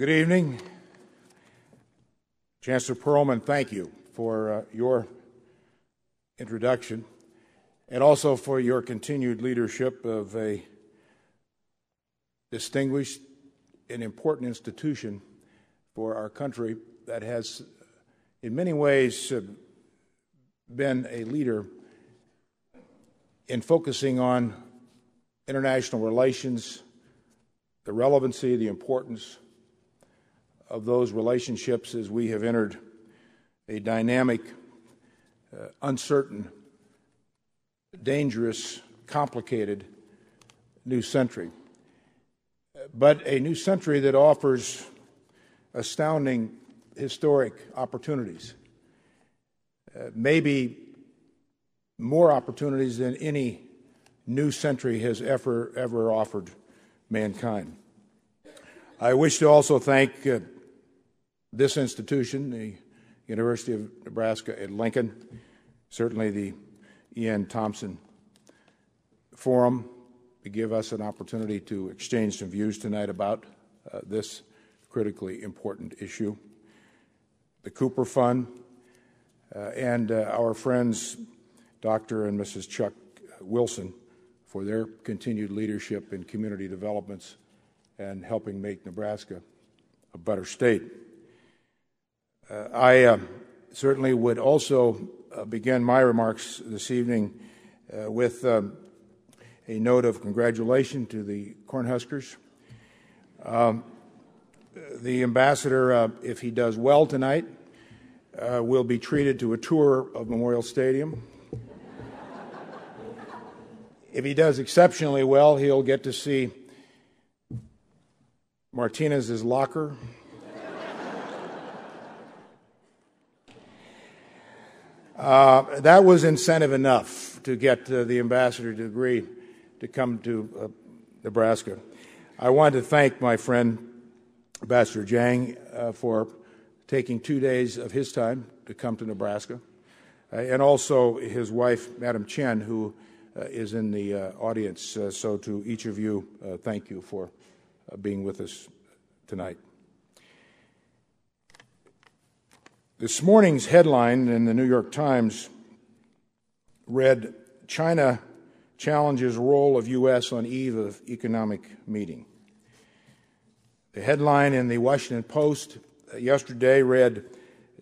Good evening. Chancellor Perlman, thank you for your introduction and also for your continued leadership of a distinguished and important institution for our country that has in many ways been a leader in focusing on international relations, the relevancy, the importance of those relationships as we have entered a dynamic, uncertain, dangerous, complicated new century. But a new century that offers astounding historic opportunities, maybe more opportunities than any new century has ever offered mankind. I wish to also thank this institution, the University of Nebraska at Lincoln, certainly the E.N. Thompson Forum, to give us an opportunity to exchange some views tonight about this critically important issue. The Cooper Fund, and our friends Dr. and Mrs. Chuck Wilson for their continued leadership in community developments and helping make Nebraska a better state. I certainly would also begin my remarks this evening with a note of congratulation to the Cornhuskers. The ambassador, if he does well tonight, will be treated to a tour of Memorial Stadium. If he does exceptionally well, he'll get to see Martinez's locker. That was incentive enough to get the ambassador to agree to come to Nebraska. I want to thank my friend Ambassador Jiang for taking 2 days of his time to come to Nebraska, and also his wife, Madam Chen, who is in the audience. So to each of you, thank you for being with us tonight. This morning's headline in the New York Times read, "China Challenges Role of U.S. on Eve of Economic Meeting." The headline in the Washington Post yesterday read,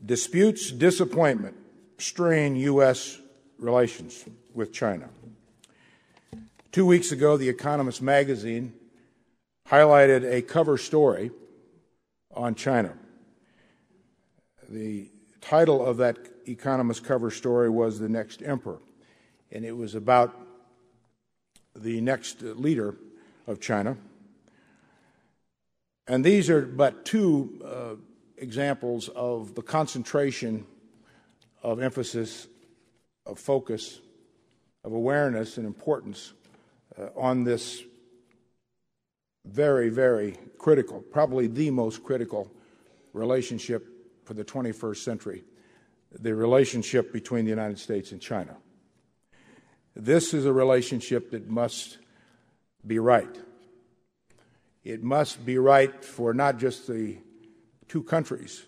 "Disputes, Disappointment, Strain U.S. Relations with China." 2 weeks ago, The Economist magazine highlighted a cover story on China. The title of that Economist cover story was "The Next Emperor," and it was about the next leader of China. And these are but two examples of the concentration of emphasis, of focus, of awareness and importance on this very, very critical, probably the most critical relationship for the 21st century, the relationship between the United States and China. This is a relationship that must be right. It must be right for not just the two countries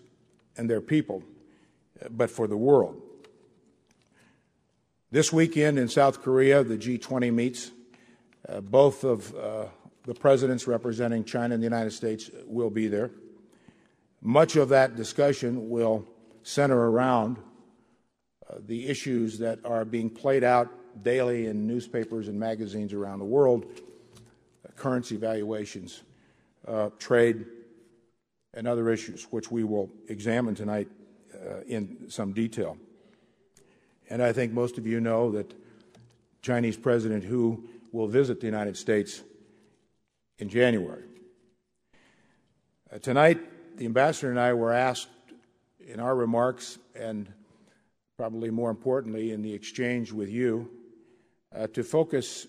and their people, but for the world. This weekend in South Korea, the G20 meets. Both of the presidents representing China and the United States will be there. Much of that discussion will center around the issues that are being played out daily in newspapers and magazines around the world: currency valuations, trade, and other issues, which we will examine tonight in some detail. And I think most of you know that Chinese President Hu will visit the United States in January. Tonight, the ambassador and I were asked in our remarks, and probably more importantly in the exchange with you, to focus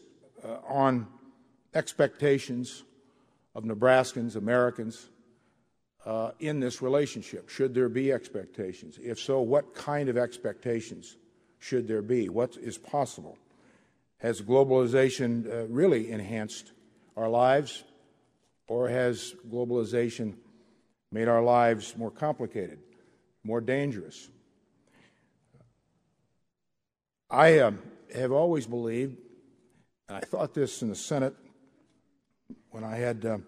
on expectations of Nebraskans, Americans, in this relationship. Should there be expectations? If so, what kind of expectations should there be? What is possible? Has globalization really enhanced our lives, or has globalization made our lives more complicated, more dangerous. I have always believed, and I thought this in the Senate when I had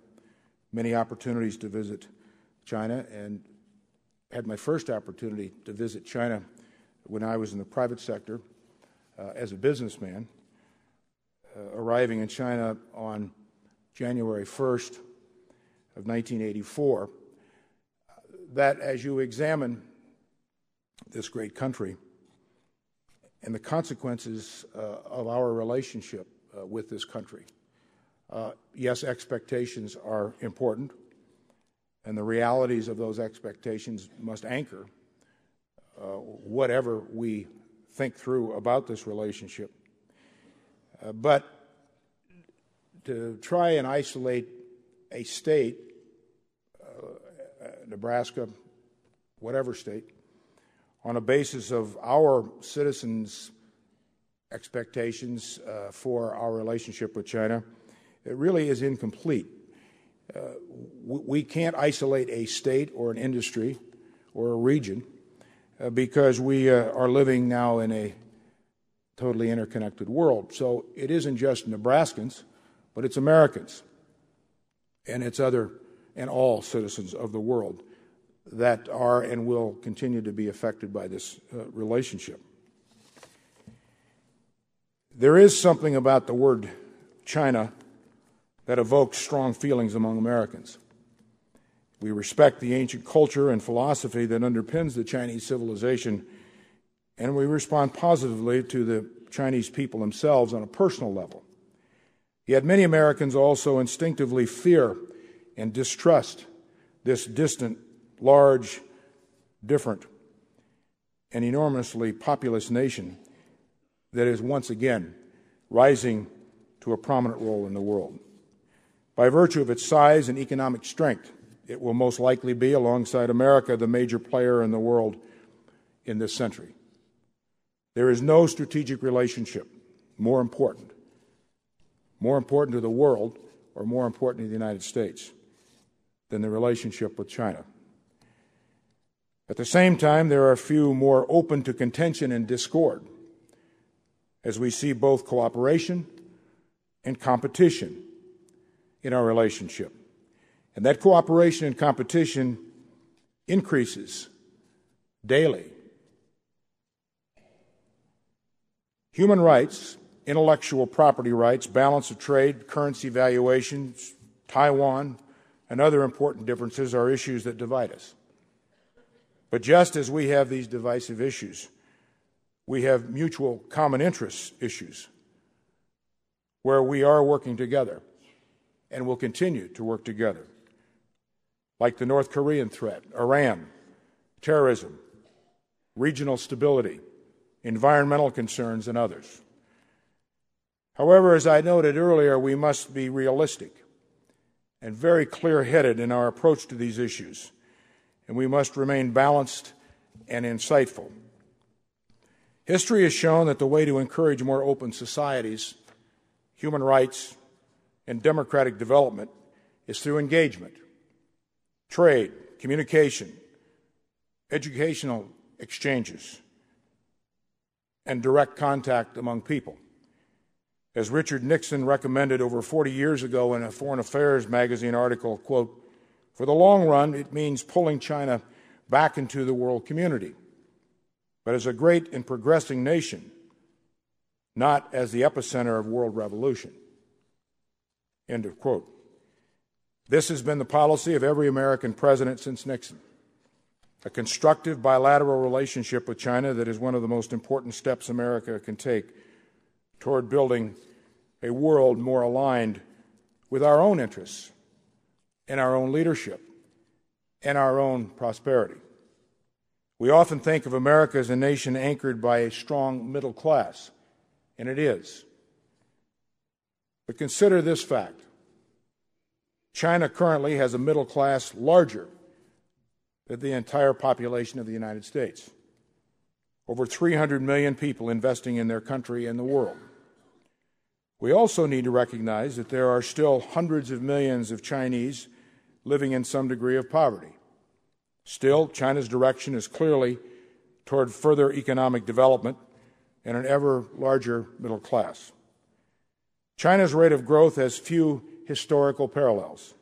many opportunities to visit China, and had my first opportunity to visit China when I was in the private sector as a businessman, arriving in China on January 1st of 1984, that as you examine this great country and the consequences of our relationship with this country, yes, expectations are important, and the realities of those expectations must anchor whatever we think through about this relationship. But to try and isolate a state, Nebraska, whatever state, on a basis of our citizens' expectations for our relationship with China, it really is incomplete. We can't isolate a state or an industry or a region because we are living now in a totally interconnected world. So it isn't just Nebraskans, but it's Americans and it's other and all citizens of the world that are and will continue to be affected by this relationship. There is something about the word China that evokes strong feelings among Americans. We respect the ancient culture and philosophy that underpins the Chinese civilization, and we respond positively to the Chinese people themselves on a personal level. Yet many Americans also instinctively fear and distrust this distant, large, different, and enormously populous nation that is once again rising to a prominent role in the world. By virtue of its size and economic strength, it will most likely be, alongside America, the major player in the world in this century. There is no strategic relationship more important to the world or more important to the United States than the relationship with China. At the same time, there are few more open to contention and discord, as we see both cooperation and competition in our relationship. And that cooperation and competition increases daily. Human rights, intellectual property rights, balance of trade, currency valuations, Taiwan, and other important differences are issues that divide us. But just as we have these divisive issues, we have mutual common interest issues where we are working together and will continue to work together, like the North Korean threat, Iran, terrorism, regional stability, environmental concerns, and others. However, as I noted earlier, we must be realistic and very clear-headed in our approach to these issues, and we must remain balanced and insightful. History has shown that the way to encourage more open societies, human rights, and democratic development is through engagement, trade, communication, educational exchanges, and direct contact among people. As Richard Nixon recommended over 40 years ago in a Foreign Affairs magazine article, quote, "For the long run, it means pulling China back into the world community, but as a great and progressing nation, not as the epicenter of world revolution." End of quote. This has been the policy of every American president since Nixon, a constructive bilateral relationship with China that is one of the most important steps America can take toward building a world more aligned with our own interests and our own leadership and our own prosperity. We often think of America as a nation anchored by a strong middle class, and it is. But consider this fact. China currently has a middle class larger than the entire population of the United States. Over 300 million people investing in their country and the world. We also need to recognize that there are still hundreds of millions of Chinese living in some degree of poverty, Still, China's direction is clearly toward further economic development and an ever larger middle class. China's rate of growth has few historical parallels.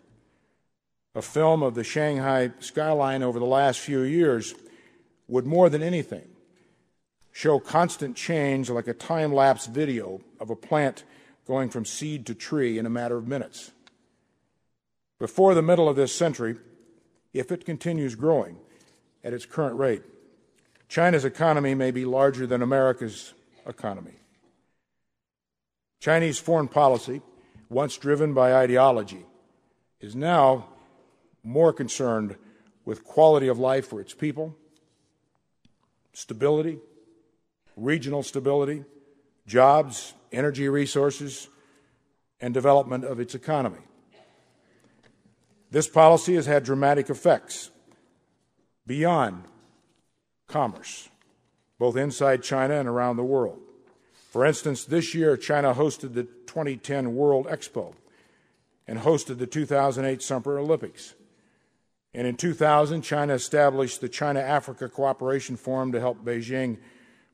A film of the Shanghai skyline over the last few years would more than anything show constant change like a time-lapse video of a plant going from seed to tree in a matter of minutes. Before the middle of this century, if it continues growing at its current rate, China's economy may be larger than America's economy. Chinese foreign policy, once driven by ideology, is now more concerned with quality of life for its people, stability, regional stability, jobs, energy resources, and development of its economy. This policy has had dramatic effects beyond commerce, both inside China and around the world. For instance, this year China hosted the 2010 World Expo and hosted the 2008 Summer Olympics. And in 2000, China established the China-Africa Cooperation Forum to help Beijing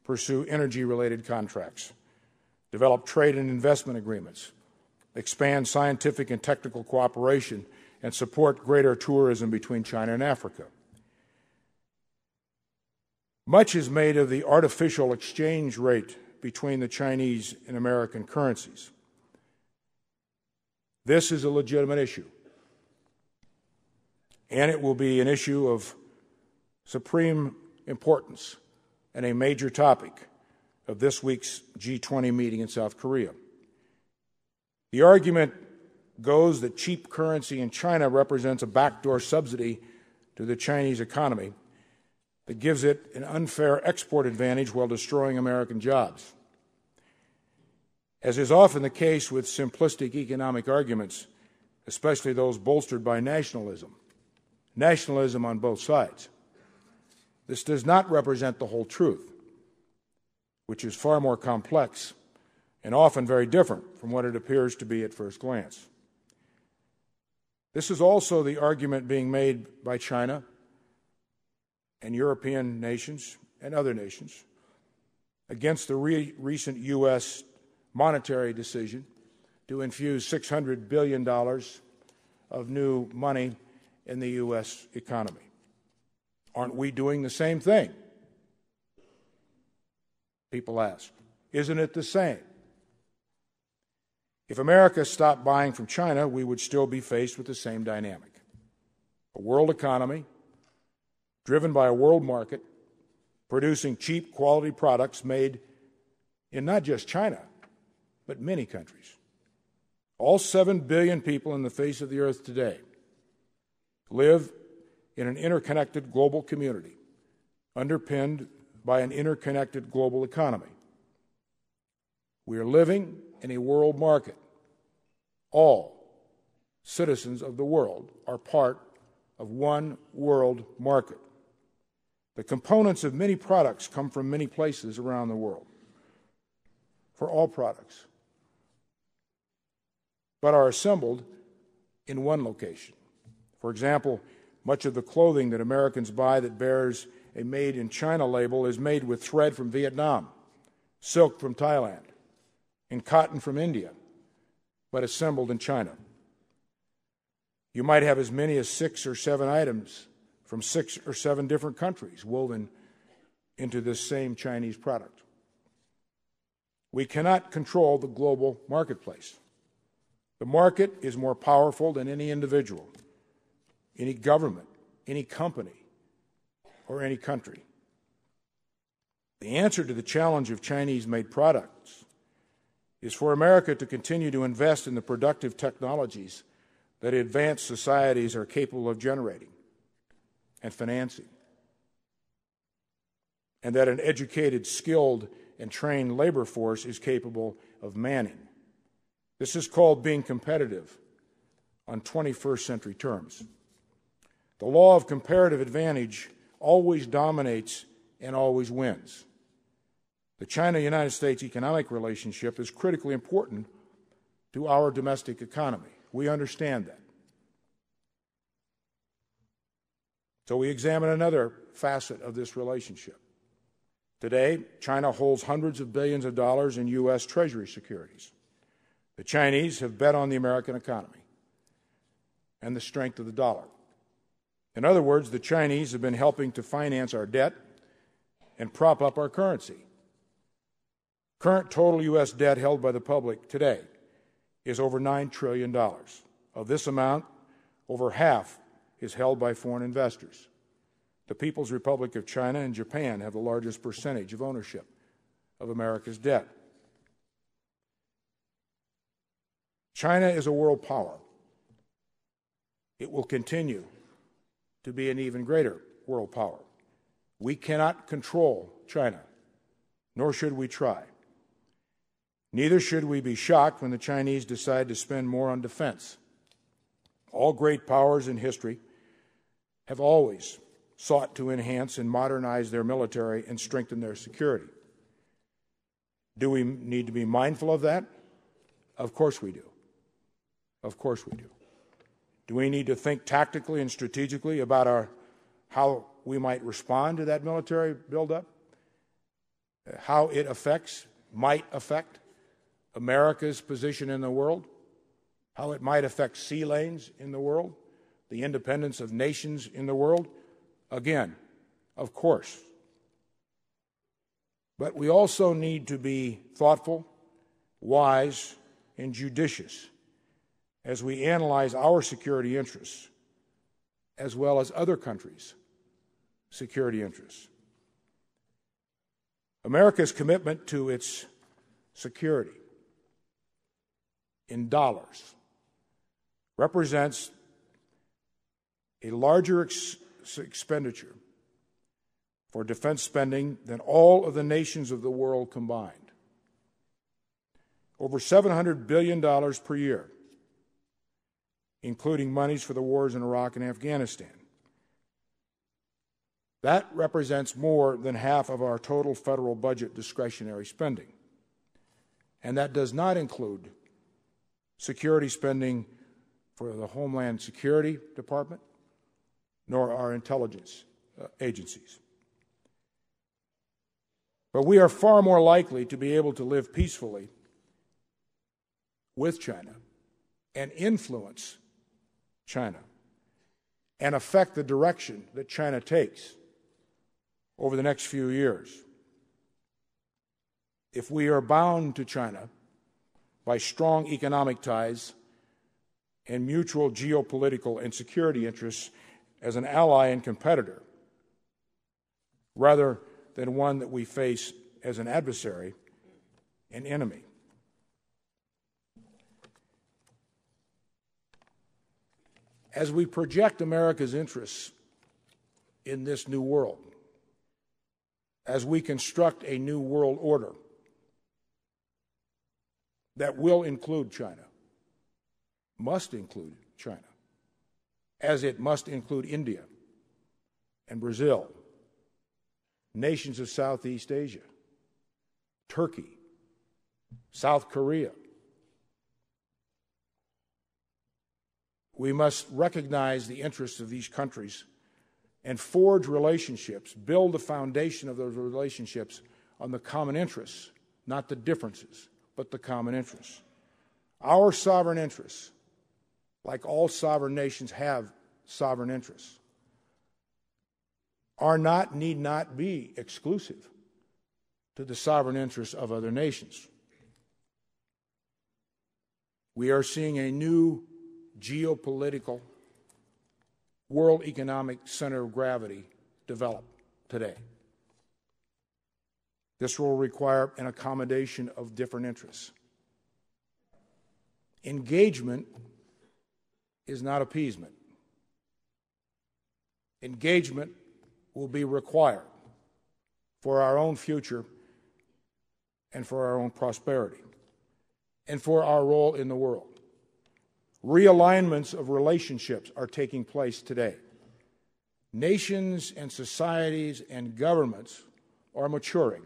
pursue energy-related contracts, develop trade and investment agreements, expand scientific and technical cooperation, and support greater tourism between China and Africa. Much is made of the artificial exchange rate between the Chinese and American currencies. This is a legitimate issue, and it will be an issue of supreme importance and a major topic of this week's G20 meeting in South Korea. The argument goes that cheap currency in China represents a backdoor subsidy to the Chinese economy that gives it an unfair export advantage while destroying American jobs. As is often the case with simplistic economic arguments, especially those bolstered by nationalism on both sides, this does not represent the whole truth, which is far more complex and often very different from what it appears to be at first glance. This is also the argument being made by China and European nations and other nations against the recent U.S. monetary decision to infuse $600 billion of new money in the U.S. economy. Aren't we doing the same thing? People ask. Isn't it the same? If America stopped buying from China, we would still be faced with the same dynamic. A world economy driven by a world market, producing cheap, quality products made in not just China, but many countries. All 7 billion people in the face of the earth today live in an interconnected global community, underpinned by an interconnected global economy. We are living in a world market. All citizens of the world are part of one world market. The components of many products come from many places around the world, for all products, but are assembled in one location. For example, much of the clothing that Americans buy that bears a made-in-China label is made with thread from Vietnam, silk from Thailand, and cotton from India, but assembled in China. You might have as many as 6 or 7 items from 6 or 7 different countries woven into this same Chinese product. We cannot control the global marketplace. The market is more powerful than any individual, any government, any company, or any country. The answer to the challenge of Chinese-made products is for America to continue to invest in the productive technologies that advanced societies are capable of generating and financing, and that an educated, skilled, and trained labor force is capable of manning. This is called being competitive on 21st century terms. The law of comparative advantage always dominates and always wins. The China-United States economic relationship is critically important to our domestic economy. We understand that. So we examine another facet of this relationship. Today, China holds hundreds of billions of dollars in U.S. Treasury securities. The Chinese have bet on the American economy and the strength of the dollar. In other words, the Chinese have been helping to finance our debt and prop up our currency. Current total U.S. debt held by the public today is over $9 trillion. Of this amount, over half is held by foreign investors. The People's Republic of China and Japan have the largest percentage of ownership of America's debt. China is a world power. It will continue to be an even greater world power. We cannot control China, nor should we try. Neither should we be shocked when the Chinese decide to spend more on defense. All great powers in history have always sought to enhance and modernize their military and strengthen their security. Do we need to be mindful of that? Of course we do. Of course we do. Do we need to think tactically and strategically about how we might respond to that military buildup? How it might affect America's position in the world? How it might affect sea lanes in the world? The independence of nations in the world? Again, of course. But we also need to be thoughtful, wise, and judicious as we analyze our security interests as well as other countries' security interests. America's commitment to its security in dollars represents a larger expenditure for defense spending than all of the nations of the world combined. Over $700 billion per year, including monies for the wars in Iraq and Afghanistan. That represents more than half of our total federal budget discretionary spending. And that does not include security spending for the Homeland Security Department, nor our intelligence agencies. But we are far more likely to be able to live peacefully with China and influence China and affect the direction that China takes over the next few years if we are bound to China by strong economic ties and mutual geopolitical and security interests as an ally and competitor, rather than one that we face as an adversary and enemy. As we project America's interests in this new world, as we construct a new world order that will include China, must include China, as it must include India and Brazil, nations of Southeast Asia, Turkey, South Korea. We must recognize the interests of these countries and forge relationships, build the foundation of those relationships on the common interests, not the differences, but the common interests. Our sovereign interests, like all sovereign nations have sovereign interests, need not be exclusive to the sovereign interests of other nations. We are seeing a new geopolitical world economic center of gravity develop today. This will require an accommodation of different interests. Engagement is not appeasement. Engagement will be required for our own future and for our own prosperity and for our role in the world. Realignments of relationships are taking place today. Nations and societies and governments are maturing.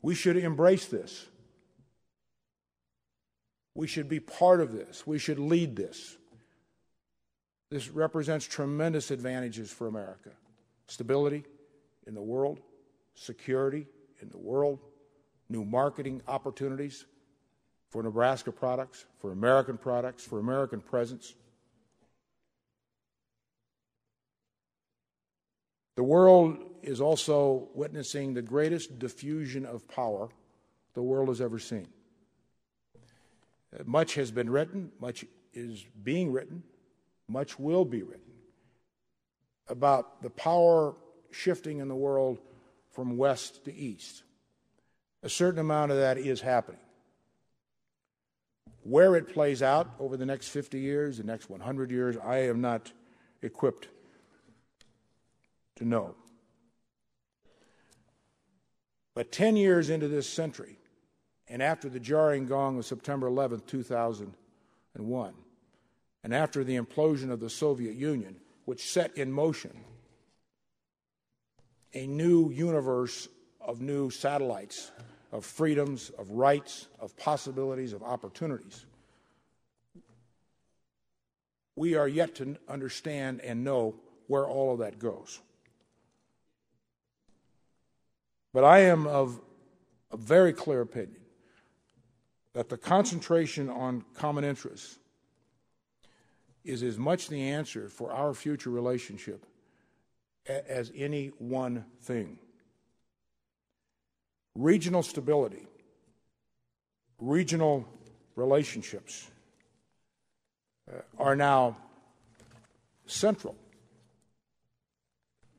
We should embrace this. We should be part of this. We should lead this. This represents tremendous advantages for America. Stability in the world, security in the world, new marketing opportunities for Nebraska products, for American presence. The world is also witnessing the greatest diffusion of power the world has ever seen. Much has been written, much is being written, much will be written about the power shifting in the world from west to east. A certain amount of that is happening. Where it plays out over the next 50 years, the next 100 years, I am not equipped to know. But 10 years into this century, and after the jarring gong of September 11, 2001, and after the implosion of the Soviet Union, which set in motion a new universe of new satellites, of freedoms, of rights, of possibilities, of opportunities, we are yet to understand and know where all of that goes. But I am of a very clear opinion that the concentration on common interests is as much the answer for our future relationship as any one thing. Regional stability, regional relationships are now central,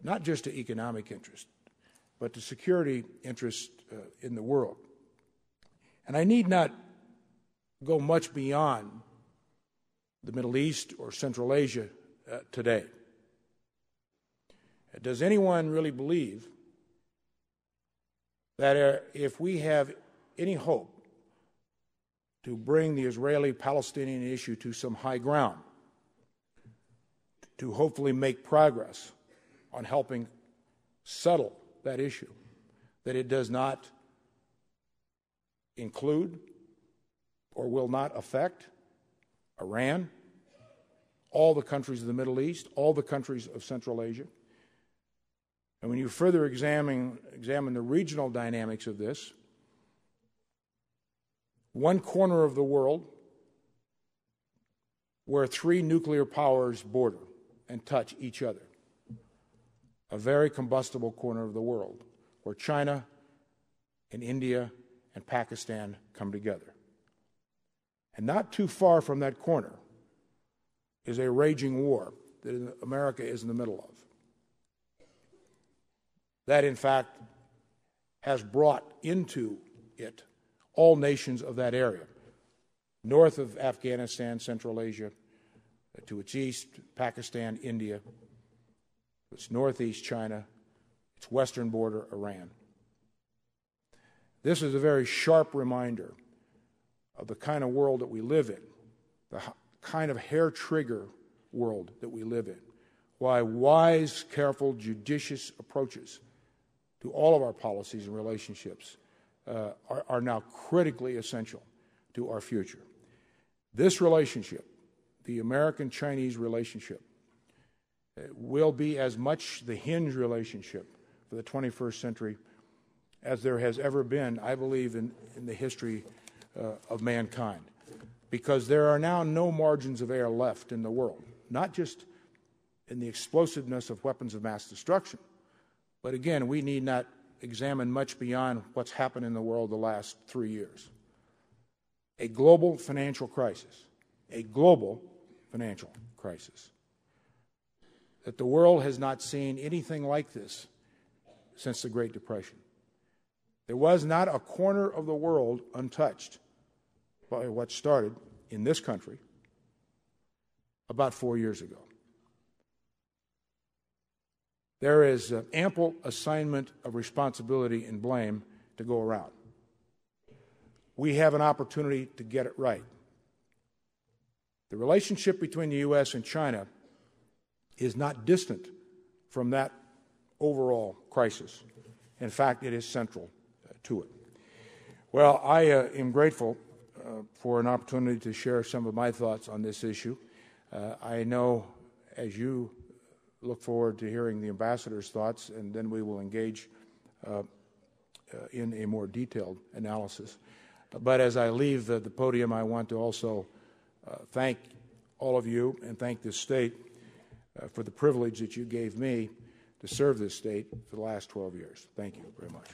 not just to economic interest, but to security interest in the world. And I need not go much beyond the Middle East or Central Asia today. Does anyone really believe that if we have any hope to bring the Israeli-Palestinian issue to some high ground, to hopefully make progress on helping settle that issue, that it does not include or will not affect Iran, all the countries of the Middle East, all the countries of Central Asia? And when you further examine the regional dynamics of this, one corner of the world where three nuclear powers border and touch each other, a very combustible corner of the world where China and India and Pakistan come together. And not too far from that corner is a raging war that America is in the middle of. That, in fact, has brought into it all nations of that area, north of Afghanistan, Central Asia, to its east, Pakistan, India, its northeast China, its western border, Iran. This is a very sharp reminder of the kind of world that we live in, the kind of hair-trigger world that we live in, why wise, careful, judicious approaches to all of our policies and relationships are now critically essential to our future. This relationship, the American-Chinese relationship, will be as much the hinge relationship for the 21st century as there has ever been, I believe, in the history of mankind, because there are now no margins of error left in the world, not just in the explosiveness of weapons of mass destruction, but again, we need not examine much beyond what's happened in the world the last 3 years. A global financial crisis, that the world has not seen anything like this since the Great Depression. There was not a corner of the world untouched by what started in this country about 4 years ago. There is ample assignment of responsibility and blame to go around. We have an opportunity to get it right. The relationship between the U.S. and China is not distant from that overall crisis. In fact, it is central to it. Well, I am grateful for an opportunity to share some of my thoughts on this issue. I know, as you look forward to hearing the ambassador's thoughts, and then we will engage in a more detailed analysis. But as I leave the podium, I want to also thank all of you and thank this state for the privilege that you gave me to serve this state for the last 12 years. Thank you very much.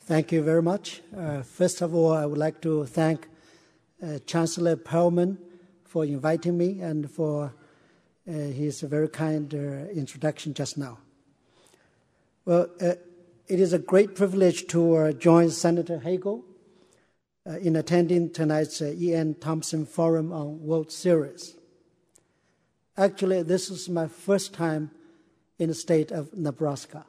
Thank you very much. First of all, I would like to thank Chancellor Perlman for inviting me and for his very kind introduction just now. Well, it is a great privilege to join Senator Hagel in attending tonight's E.N. Thompson Forum on World Series. Actually, this is my first time in the state of Nebraska.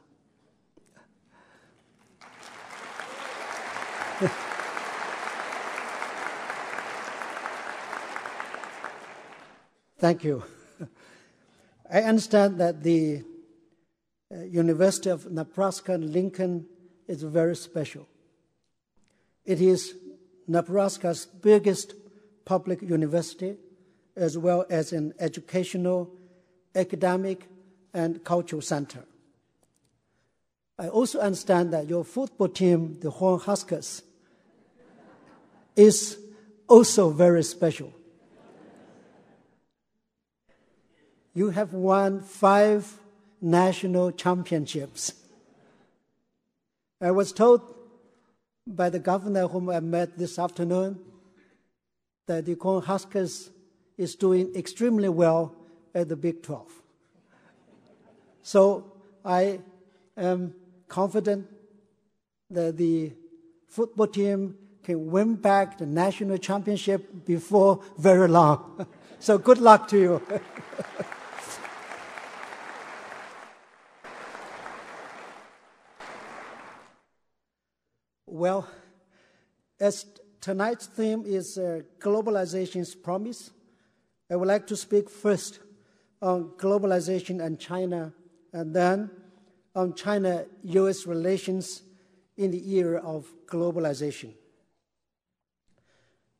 Thank you. I understand that the University of Nebraska at Lincoln is very special. It is Nebraska's biggest public university, as well as an educational, academic, and cultural center. I also understand that your football team, the Cornhuskers, is also very special. You have won 5 national championships. I was told by the governor whom I met this afternoon that the Cornhuskers is doing extremely well at the Big 12. So I am confident that the football team can win back the national championship before very long. So good luck to you. Well, as tonight's theme is globalization's promise, I would like to speak first on globalization and China, and then on China-U.S. relations in the era of globalization.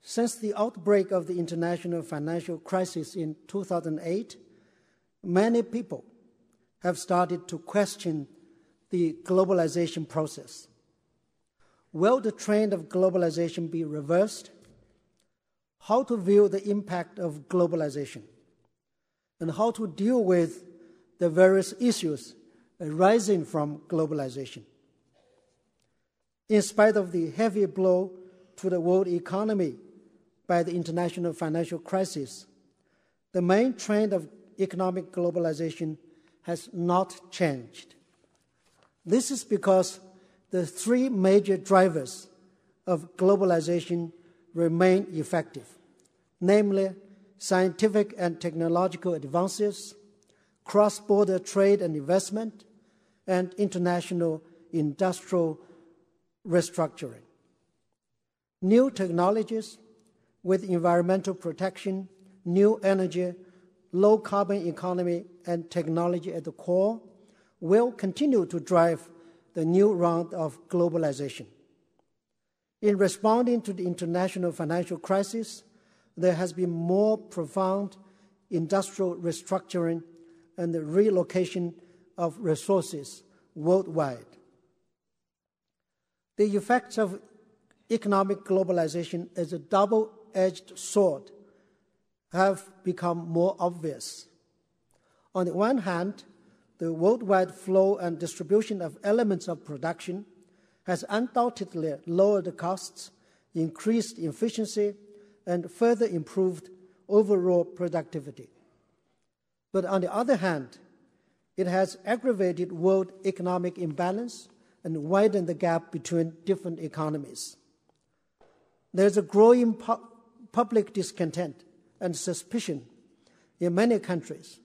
Since the outbreak of the international financial crisis in 2008, many people have started to question the globalization process. Will the trend of globalization be reversed? How to view the impact of globalization? And how to deal with the various issues arising from globalization? In spite of the heavy blow to the world economy by the international financial crisis, the main trend of economic globalization has not changed. This is because the three major drivers of globalization remain effective, namely scientific and technological advances, cross-border trade and investment, and international industrial restructuring. New technologies with environmental protection, new energy, low-carbon economy, and technology at the core will continue to drive the new round of globalization. In responding to the international financial crisis, there has been more profound industrial restructuring and the relocation of resources worldwide. The effects of economic globalization as a double-edged sword have become more obvious. On the one hand, the worldwide flow and distribution of elements of production has undoubtedly lowered the costs, increased efficiency, and further improved overall productivity. But on the other hand, it has aggravated world economic imbalance and widened the gap between different economies. There's a growing public discontent and suspicion in many countries,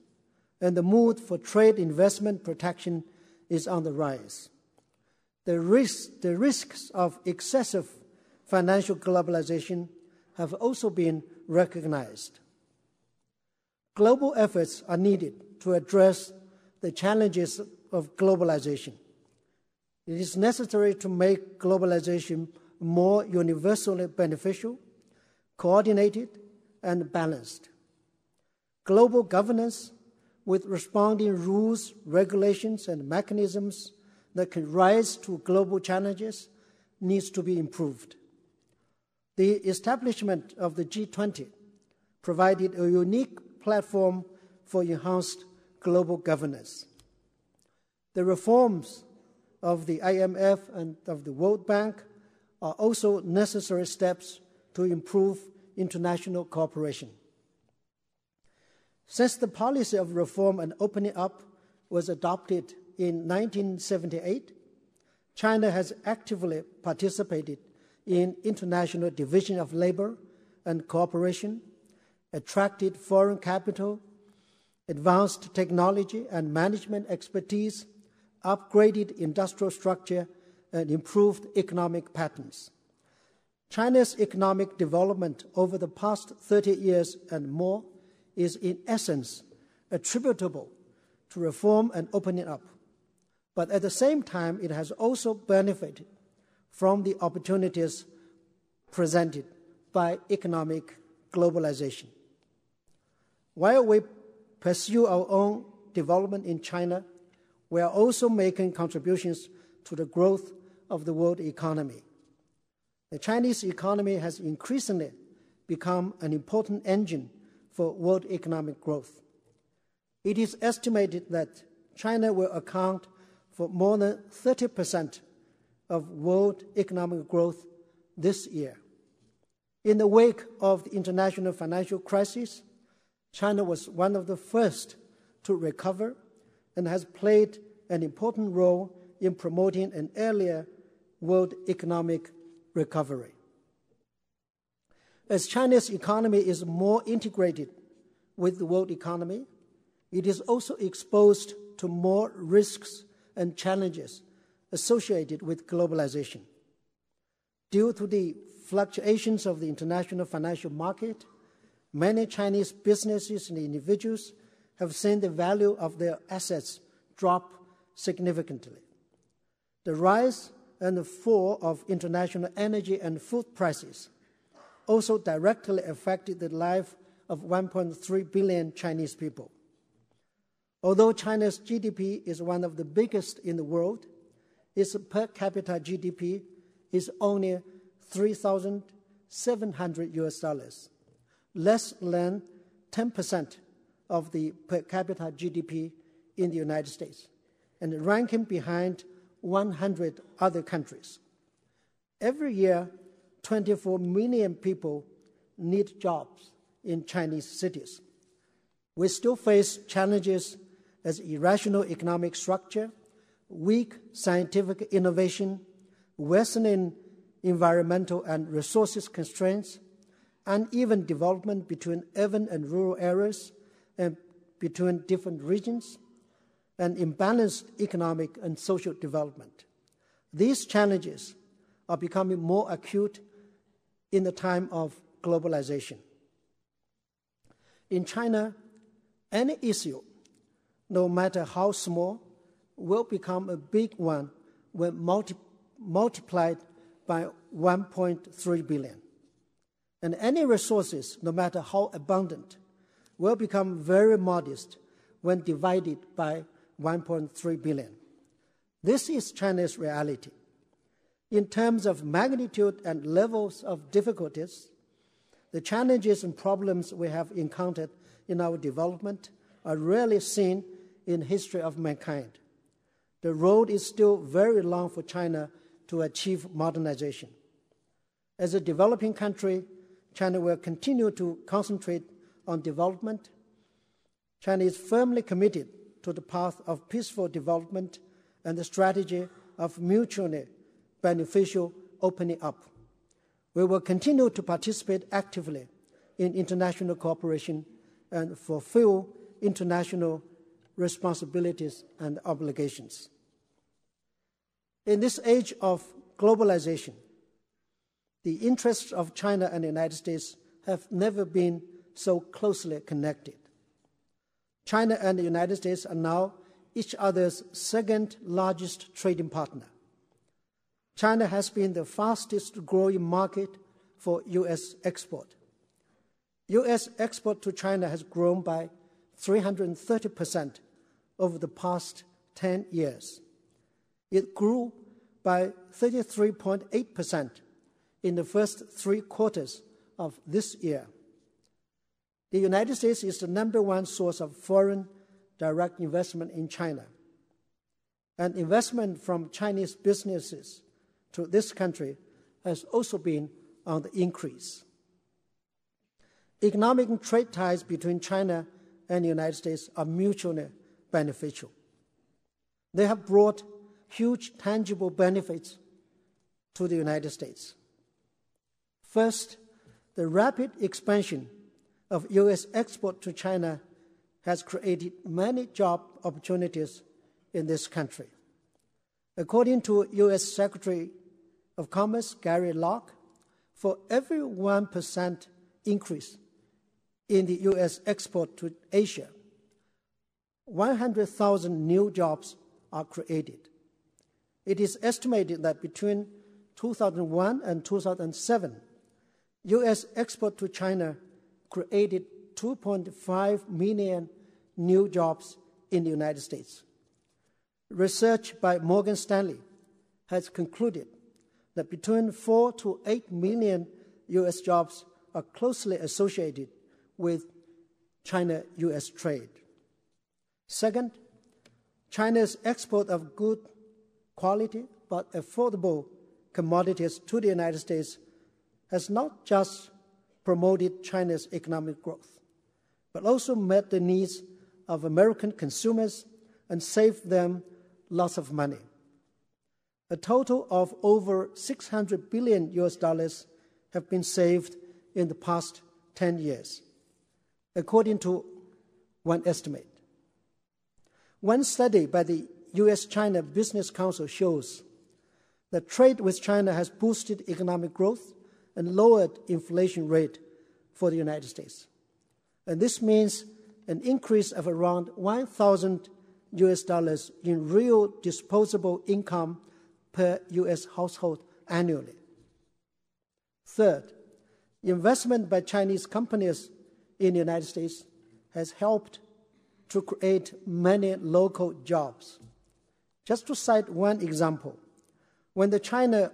and the mood for trade investment protection is on the rise. The risks of excessive financial globalization have also been recognized. Global efforts are needed to address the challenges of globalization. It is necessary to make globalization more universally beneficial, coordinated, and balanced. Global governance with responding rules, regulations, and mechanisms that can rise to global challenges needs to be improved. The establishment of the G20 provided a unique platform for enhanced global governance. The reforms of the IMF and of the World Bank are also necessary steps to improve international cooperation. Since the policy of reform and opening up was adopted in 1978, China has actively participated in international division of labor and cooperation, attracted foreign capital, advanced technology and management expertise, upgraded industrial structure, and improved economic patterns. China's economic development over the past 30 years and more is in essence attributable to reform and opening up. But at the same time, it has also benefited from the opportunities presented by economic globalization. While we pursue our own development in China, we are also making contributions to the growth of the world economy. The Chinese economy has increasingly become an important engine for world economic growth. It is estimated that China will account for more than 30% of world economic growth this year. In the wake of the international financial crisis, China was one of the first to recover and has played an important role in promoting an earlier world economic recovery. As China's economy is more integrated with the world economy, it is also exposed to more risks and challenges associated with globalization. Due to the fluctuations of the international financial market, many Chinese businesses and individuals have seen the value of their assets drop significantly. The rise and the fall of international energy and food prices also directly affected the life of 1.3 billion Chinese people. Although China's GDP is one of the biggest in the world, its per capita GDP is only $3,700, less than 10% of the per capita GDP in the United States, and ranking behind 100 other countries. Every year, 24 million people need jobs in Chinese cities. We still face challenges as irrational economic structure, weak scientific innovation, worsening environmental and resources constraints, uneven development between urban and rural areas and between different regions, and imbalanced economic and social development. These challenges are becoming more acute in the time of globalization. In China, any issue, no matter how small, will become a big one when multiplied by 1.3 billion. And any resources, no matter how abundant, will become very modest when divided by 1.3 billion. This is China's reality. In terms of magnitude and levels of difficulties, the challenges and problems we have encountered in our development are rarely seen in the history of mankind. The road is still very long for China to achieve modernization. As a developing country, China will continue to concentrate on development. China is firmly committed to the path of peaceful development and the strategy of mutually beneficial opening up. We will continue to participate actively in international cooperation and fulfill international responsibilities and obligations. In this age of globalization, the interests of China and the United States have never been so closely connected. China and the United States are now each other's second largest trading partner. China has been the fastest-growing market for U.S. export. U.S. export to China has grown by 330% over the past 10 years. It grew by 33.8% in the first three quarters of this year. The United States is the #1 source of foreign direct investment in China, and investment from Chinese businesses to this country has also been on the increase. Economic and trade ties between China and the United States are mutually beneficial. They have brought huge tangible benefits to the United States. First, the rapid expansion of U.S. export to China has created many job opportunities in this country. According to U.S. Secretary of Commerce Gary Locke, for every 1% increase in the U.S. export to Asia, 100,000 new jobs are created. It is estimated that between 2001 and 2007, U.S. export to China created 2.5 million new jobs in the United States. Research by Morgan Stanley has concluded that between 4 to 8 million U.S. jobs are closely associated with China-U.S. trade. Second, China's export of good quality but affordable commodities to the United States has not just promoted China's economic growth, but also met the needs of American consumers and saved them lots of money. A total of over $600 billion have been saved in the past 10 years, according to one estimate. One study by the U.S.-China Business Council shows that trade with China has boosted economic growth and lowered inflation rate for the United States. And this means an increase of around $1,000 in real disposable income per U.S. household annually. Third, investment by Chinese companies in the United States has helped to create many local jobs. Just to cite one example, when the China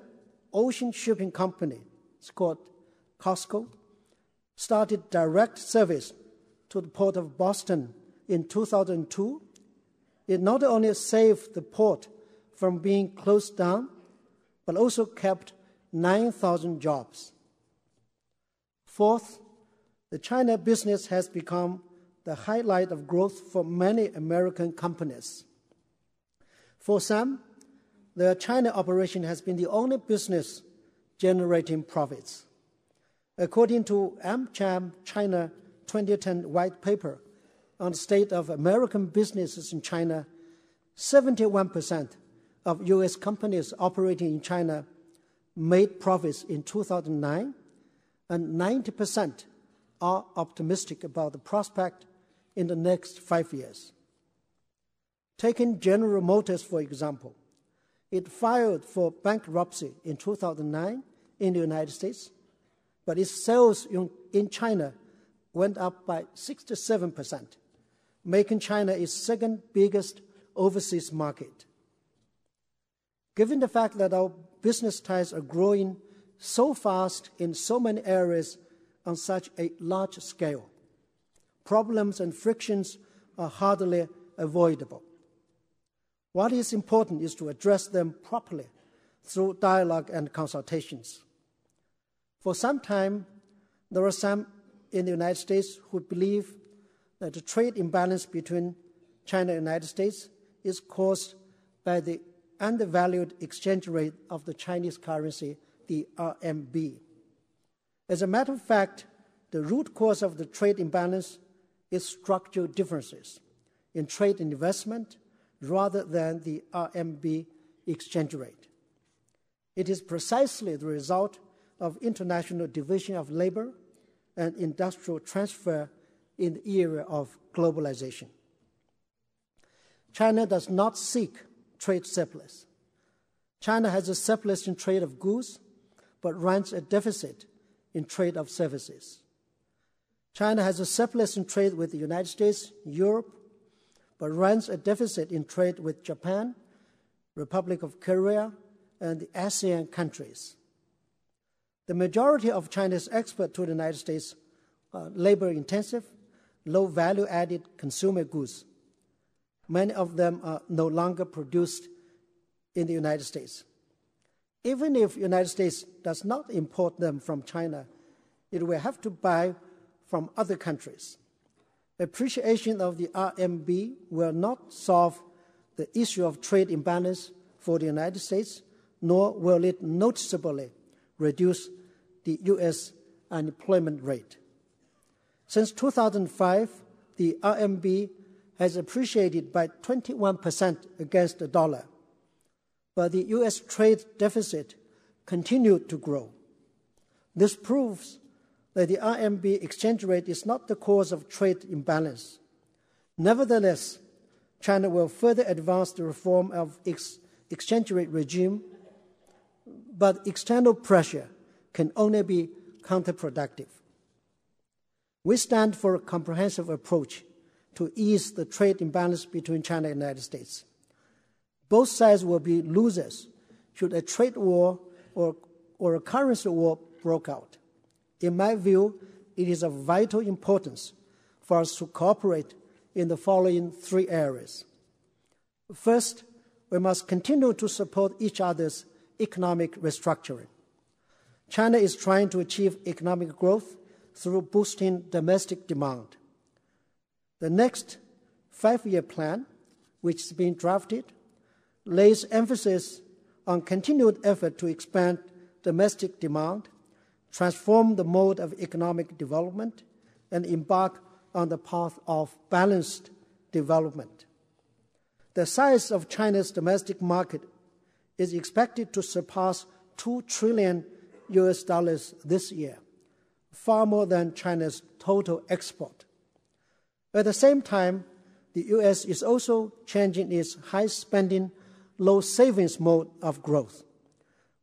Ocean Shipping Company, it's called Costco, started direct service to the port of Boston in 2002, it not only saved the port from being closed down, but also kept 9,000 jobs. Fourth, the China business has become the highlight of growth for many American companies. For some, their China operation has been the only business generating profits. According to AmCham China 2010 White Paper on the state of American businesses in China, 71% of U.S. companies operating in China made profits in 2009, and 90% are optimistic about the prospect in the next 5 years. Taking General Motors, for example, it filed for bankruptcy in 2009 in the United States, but its sales in China went up by 67%, making China its second biggest overseas market. Given the fact that our business ties are growing so fast in so many areas on such a large scale, problems and frictions are hardly avoidable. What is important is to address them properly through dialogue and consultations. For some time, there are some in the United States who believe that the trade imbalance between China and the United States is caused by the undervalued exchange rate of the Chinese currency, the RMB. As a matter of fact, the root cause of the trade imbalance is structural differences in trade and investment rather than the RMB exchange rate. It is precisely the result of international division of labor and industrial transfer in the era of globalization. China does not seek trade surplus. China has a surplus in trade of goods, but runs a deficit in trade of services. China has a surplus in trade with the United States, Europe, but runs a deficit in trade with Japan, Republic of Korea, and the ASEAN countries. The majority of China's exports to the United States are labor-intensive, low-value-added consumer goods. Many of them are no longer produced in the United States. Even if the United States does not import them from China, it will have to buy from other countries. Appreciation of the RMB will not solve the issue of trade imbalance for the United States, nor will it noticeably reduce the U.S. unemployment rate. Since 2005, the RMB has appreciated by 21% against the dollar, but the U.S. trade deficit continued to grow. This proves that the RMB exchange rate is not the cause of trade imbalance. Nevertheless, China will further advance the reform of its exchange rate regime, but external pressure can only be counterproductive. We stand for a comprehensive approach to ease the trade imbalance between China and the United States. Both sides will be losers should a trade war or a currency war break out. In my view, it is of vital importance for us to cooperate in the following three areas. First, we must continue to support each other's economic restructuring. China is trying to achieve economic growth through boosting domestic demand. The next five-year plan, which is being drafted, lays emphasis on continued effort to expand domestic demand, transform the mode of economic development, and embark on the path of balanced development. The size of China's domestic market is expected to surpass $2 trillion this year, far more than China's total export. At the same time, the U.S. is also changing its high-spending, low-savings mode of growth.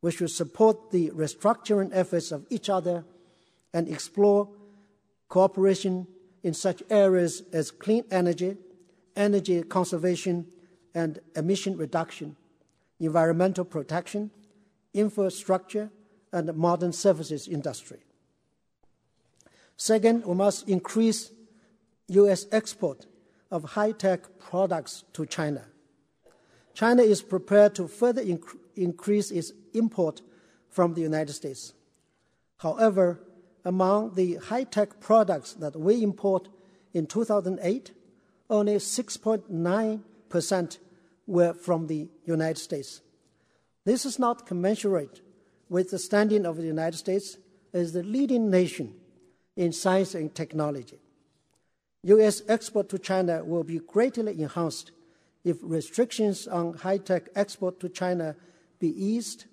We should support the restructuring efforts of each other and explore cooperation in such areas as clean energy, energy conservation and emission reduction, environmental protection, infrastructure, and modern services industry. Second, we must increase U.S. export of high-tech products to China. China is prepared to further increase its import from the United States. However, among the high-tech products that we import in 2008, only 6.9% were from the United States. This is not commensurate with the standing of the United States as the leading nation in science and technology. U.S. export to China will be greatly enhanced if restrictions on high-tech export to China be eased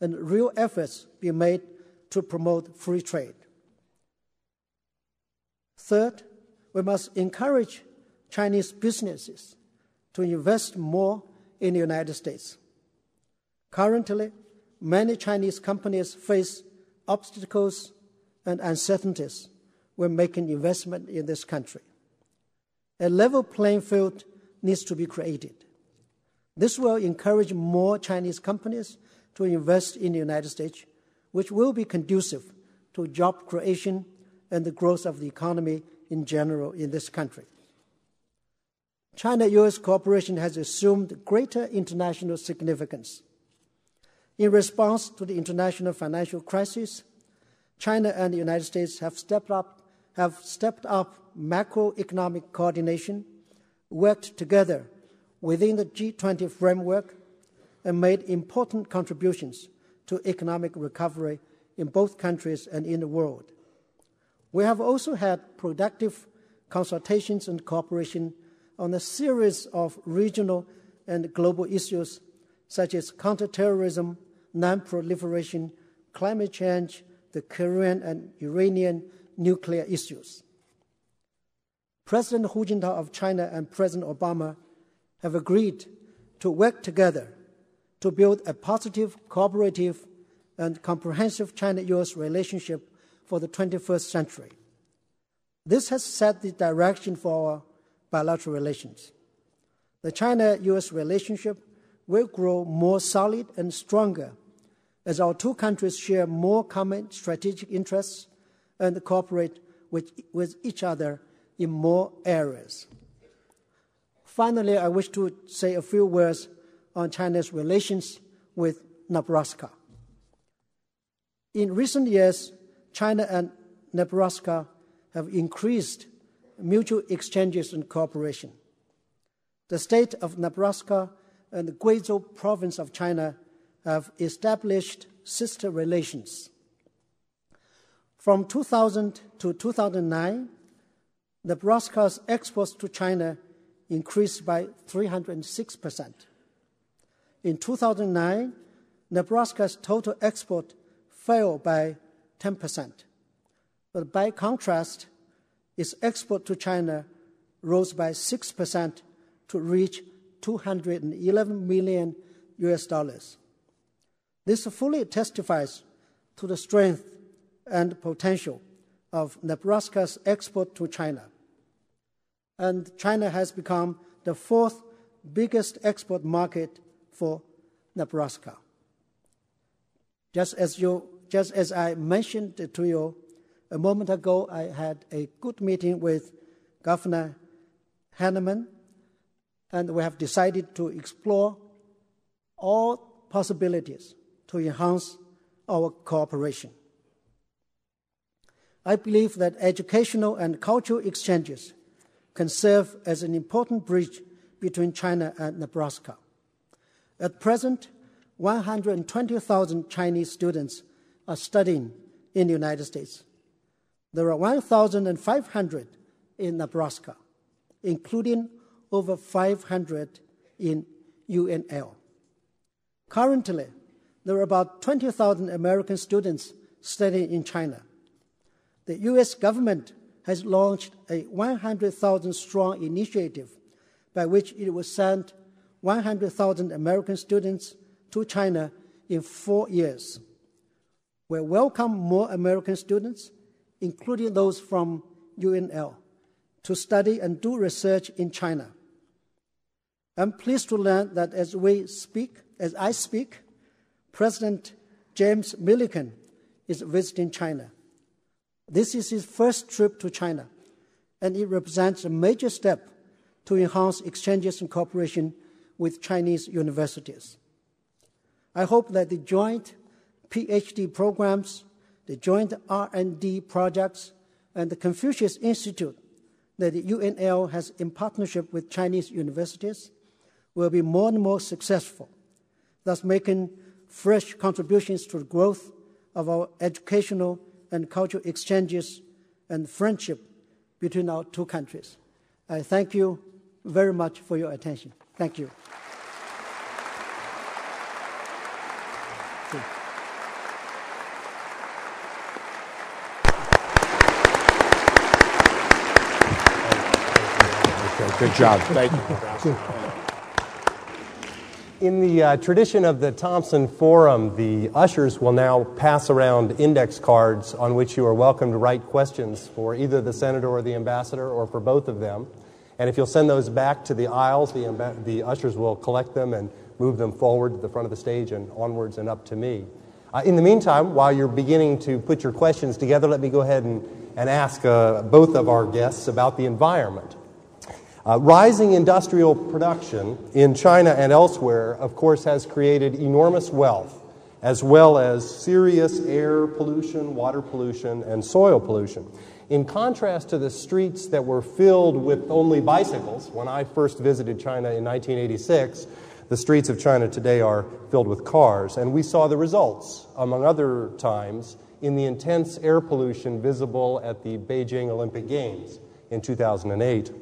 and real efforts be made to promote free trade. Third, we must encourage Chinese businesses to invest more in the United States. Currently, many Chinese companies face obstacles and uncertainties when making investment in this country. A level playing field needs to be created. This will encourage more Chinese companies to invest in the United States, which will be conducive to job creation and the growth of the economy in general in this country. China-U.S. cooperation has assumed greater international significance. In response to the international financial crisis, China and the United States have stepped up macroeconomic coordination, worked together within the G20 framework, and made important contributions to economic recovery in both countries and in the world. We have also had productive consultations and cooperation on a series of regional and global issues such as counterterrorism, non-proliferation, climate change, the Korean and Iranian nuclear issues. President Hu Jintao of China and President Obama have agreed to work together to build a positive, cooperative, and comprehensive China-U.S. relationship for the 21st century. This has set the direction for our bilateral relations. The China-U.S. relationship will grow more solid and stronger as our two countries share more common strategic interests and cooperate with each other in more areas. Finally, I wish to say a few words on China's relations with Nebraska. In recent years, China and Nebraska have increased mutual exchanges and cooperation. The state of Nebraska and the Guizhou province of China have established sister relations. From 2000 to 2009, Nebraska's exports to China increased by 306%. In 2009, Nebraska's total export fell by 10%. But by contrast, its export to China rose by 6% to reach $211 million. This fully testifies to the strength and potential of Nebraska's export to China. And China has become the fourth biggest export market for Nebraska. Just as I mentioned to you a moment ago, I had a good meeting with Governor Hanneman, and we have decided to explore all possibilities to enhance our cooperation. I believe that educational and cultural exchanges can serve as an important bridge between China and Nebraska. At present, 120,000 Chinese students are studying in the United States. There are 1,500 in Nebraska, including over 500 in UNL. Currently, there are about 20,000 American students studying in China. The U.S. government has launched a 100,000-strong initiative by which it will send 100,000 American students to China in 4 years. We welcome more American students, including those from UNL, to study and do research in China. I'm pleased to learn that as I speak, President James Milliken is visiting China. This is his first trip to China, and it represents a major step to enhance exchanges and cooperation with Chinese universities. I hope that the joint PhD programs, the joint R&D projects, and the Confucius Institute that the UNL has in partnership with Chinese universities will be more and more successful, thus making fresh contributions to the growth of our educational and cultural exchanges and friendship between our two countries. I thank you very much for your attention. Thank you. Thank you. Good job. Thank you. In the tradition of the Thompson Forum, the ushers will now pass around index cards on which you are welcome to write questions for either the senator or the ambassador or for both of them. And if you'll send those back to the aisles, the ushers will collect them and move them forward to the front of the stage and onwards and up to me. In the meantime, while you're beginning to put your questions together, let me go ahead and ask both of our guests about the environment. Rising industrial production in China and elsewhere, of course, has created enormous wealth, as well as serious air pollution, water pollution, and soil pollution. In contrast to the streets that were filled with only bicycles, when I first visited China in 1986, the streets of China today are filled with cars. And we saw the results, among other times, in the intense air pollution visible at the Beijing Olympic Games in 2008.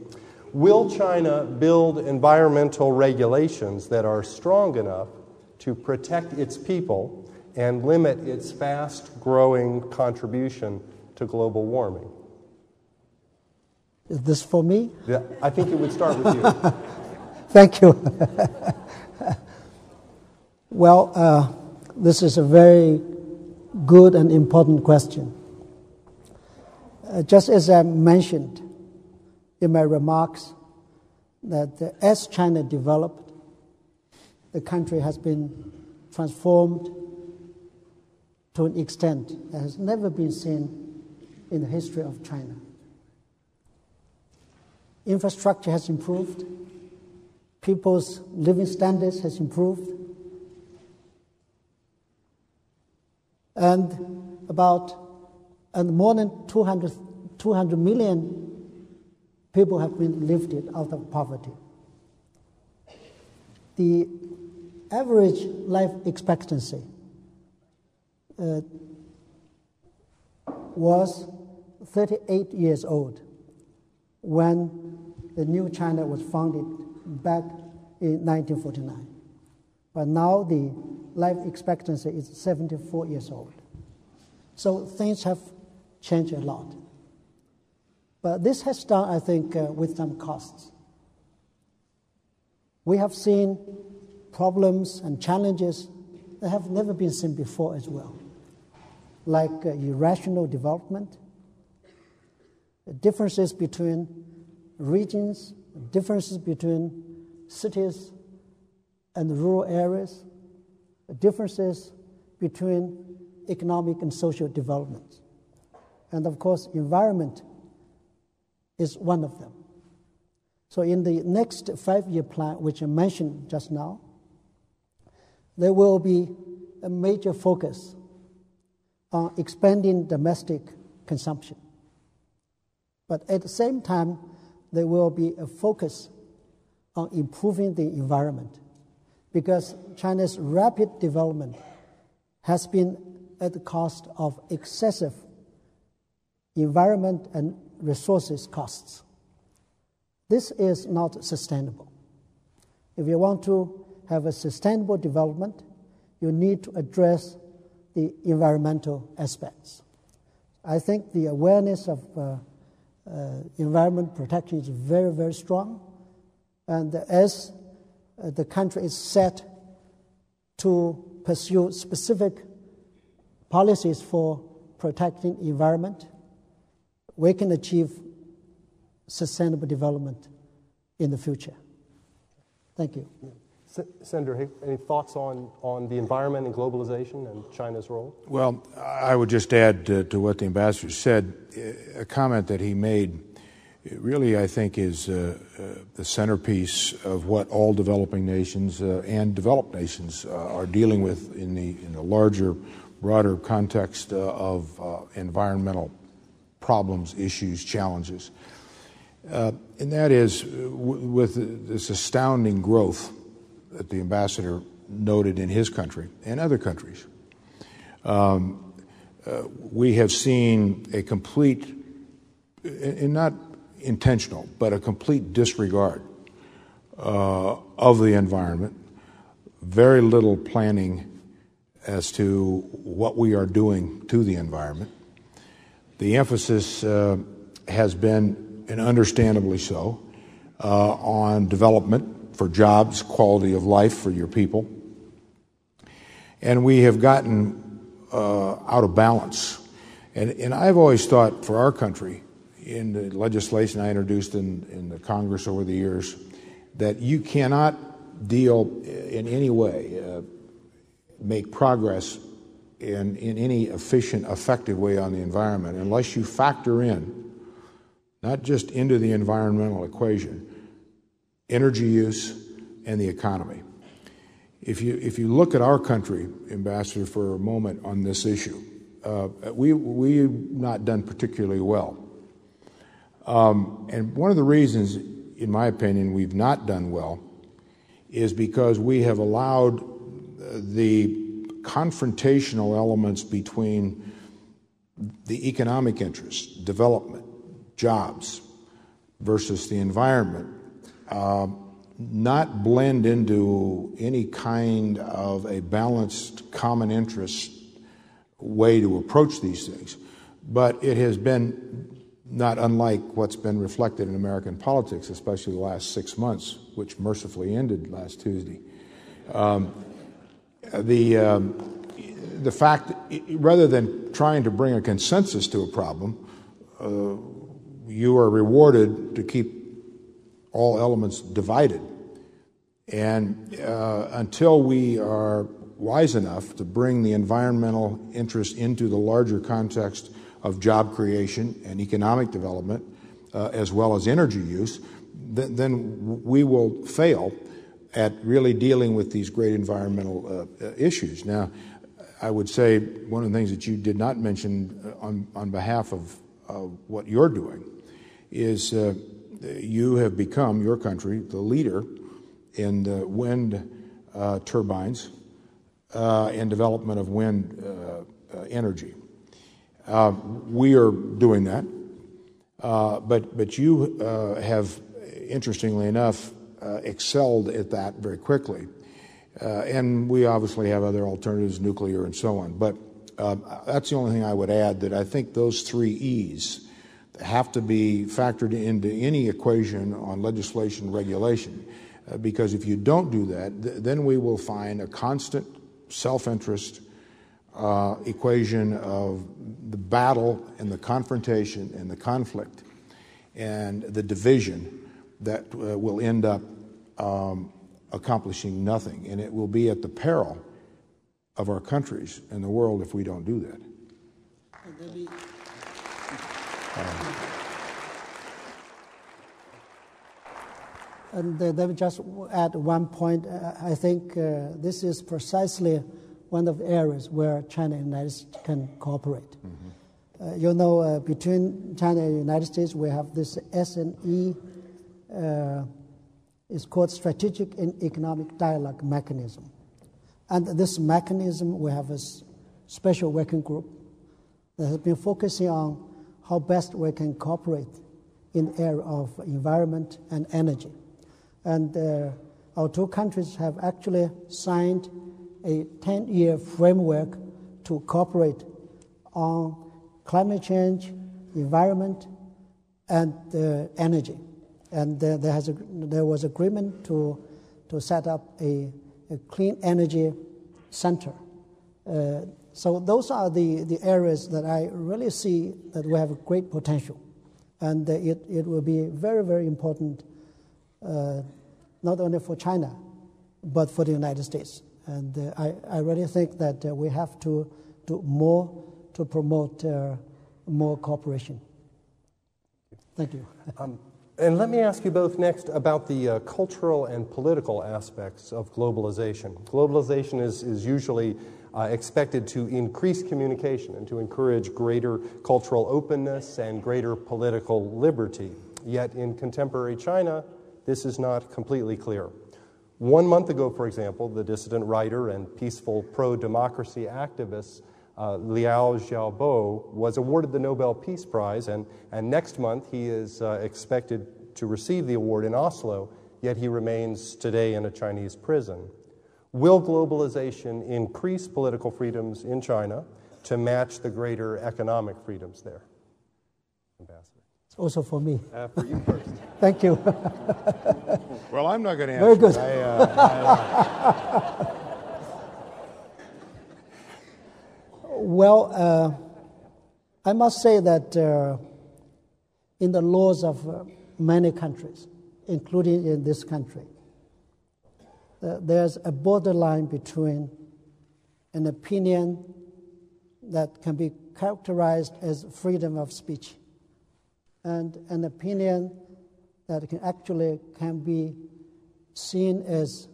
Will China build environmental regulations that are strong enough to protect its people and limit its fast-growing contribution to global warming? Is this for me? Yeah, I think it would start with you. Thank you. Well, this is a very good and important question. Just as I mentioned in my remarks, that as China developed, the country has been transformed to an extent that has never been seen in the history of China. Infrastructure has improved. People's living standards has improved. And more than 200 million people have been lifted out of poverty. The average life expectancy was 38 years old when the new China was founded back in 1949. But now the life expectancy is 74 years old. So things have changed a lot. But this has done, I think, with some costs. We have seen problems and challenges that have never been seen before as well, like irrational development, differences between regions, differences between cities and rural areas, differences between economic and social development. And of course, environment is one of them. So in the next five-year plan, which I mentioned just now, there will be a major focus on expanding domestic consumption. But at the same time, there will be a focus on improving the environment, because China's rapid development has been at the cost of excessive environment and resources costs. This is not sustainable. If you want to have a sustainable development, you need to address the environmental aspects. I think the awareness of environment protection is very, very strong, and as the country is set to pursue specific policies for protecting the environment, we can achieve sustainable development in the future. Thank you. Senator Hick, any thoughts on the environment and globalization and China's role? Well, I would just add to what the ambassador said, a comment that he made. It really, I think, is the centerpiece of what all developing nations and developed nations are dealing with in the larger, broader context of environmental problems, issues, challenges. And that is with this astounding growth that the ambassador noted in his country and other countries. We have seen a complete, and not intentional, but a complete disregard of the environment, very little planning as to what we are doing to the environment. The emphasis has been, and understandably so, on development for jobs, quality of life for your people. And we have gotten out of balance. And I've always thought for our country, in the legislation I introduced in the Congress over the years, that you cannot deal in any way, make progress in any efficient, effective way on the environment unless you factor in, not just into the environmental equation, energy use and the economy. If you look at our country, Ambassador, for a moment on this issue, we've not done particularly well. And one of the reasons, in my opinion, we've not done well is because we have allowed the confrontational elements between the economic interests, development, jobs, versus the environment, not blend into any kind of a balanced common interest way to approach these things. But it has been not unlike what's been reflected in American politics, especially the last 6 months, which mercifully ended last Tuesday. the fact that rather than trying to bring a consensus to a problem, you are rewarded to keep all elements divided. And until we are wise enough to bring the environmental interest into the larger context of job creation and economic development, as well as energy use, then we will fail at really dealing with these great environmental issues. Now, I would say one of the things that you did not mention on behalf of what you're doing is you have become, your country, the leader in the wind turbines and development of wind energy. We are doing that, but you have, interestingly enough, excelled at that very quickly. And we obviously have other alternatives, nuclear and so on. But that's the only thing I would add, that I think those three E's have to be factored into any equation on legislation regulation. Because if you don't do that, then we will find a constant self-interest equation of the battle and the confrontation and the conflict and the division that will end up accomplishing nothing. And it will be at the peril of our countries and the world if we don't do that. And let me just add one point. I think this is precisely one of the areas where China and the United States can cooperate. Mm-hmm. You know, between China and the United States, we have this S&E, it's called Strategic and Economic Dialogue Mechanism. And this mechanism, we have a special working group that has been focusing on how best we can cooperate in the area of environment and energy. And our two countries have actually signed a 10-year framework to cooperate on climate change, environment, and energy. And there was agreement to set up a clean energy center. So those are the areas that I really see that we have great potential. And it will be very, very important, not only for China, but for the United States. And I really think that we have to do more to promote more cooperation. Thank you. And let me ask you both next about the cultural and political aspects of globalization. Globalization is usually expected to increase communication and to encourage greater cultural openness and greater political liberty. Yet in contemporary China, this is not completely clear. 1 month ago, for example, the dissident writer and peaceful pro-democracy activist Liu Xiaobo was awarded the Nobel Peace Prize, and next month he is expected to receive the award in Oslo, yet he remains today in a Chinese prison. Will globalization increase political freedoms in China to match the greater economic freedoms there? Ambassador. It's also for me. For you first. Thank you. Well, I'm not going to answer. Very good. Well, I must say that in the laws of many countries, including in this country, there's a borderline between an opinion that can be characterized as freedom of speech and an opinion that can be seen as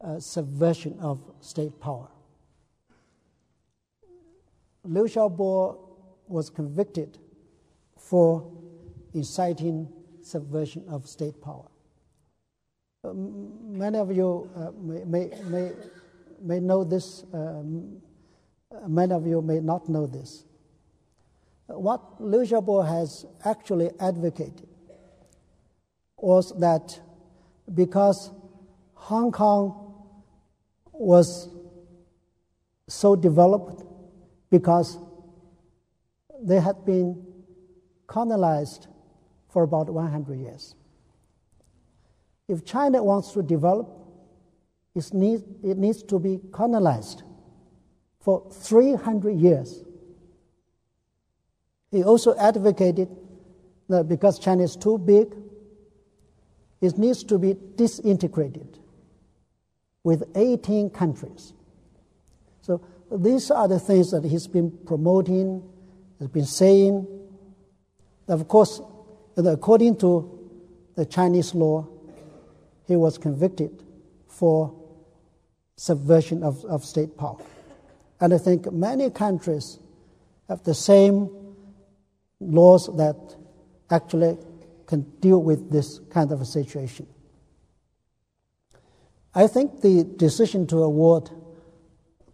a subversion of state power. Liu Xiaobo was convicted for inciting subversion of state power. Many of you may know this. Many of you may not know this. What Liu Xiaobo has actually advocated was that because Hong Kong was so developed, because they had been colonized for about 100 years. If China wants to develop, It needs to be colonized for 300 years. He also advocated that because China is too big, it needs to be disintegrated with 18 countries. So these are the things that he's been promoting, has been saying. Of course, according to the Chinese law, he was convicted for subversion of state power. And I think many countries have the same laws that actually can deal with this kind of a situation. I think the decision to award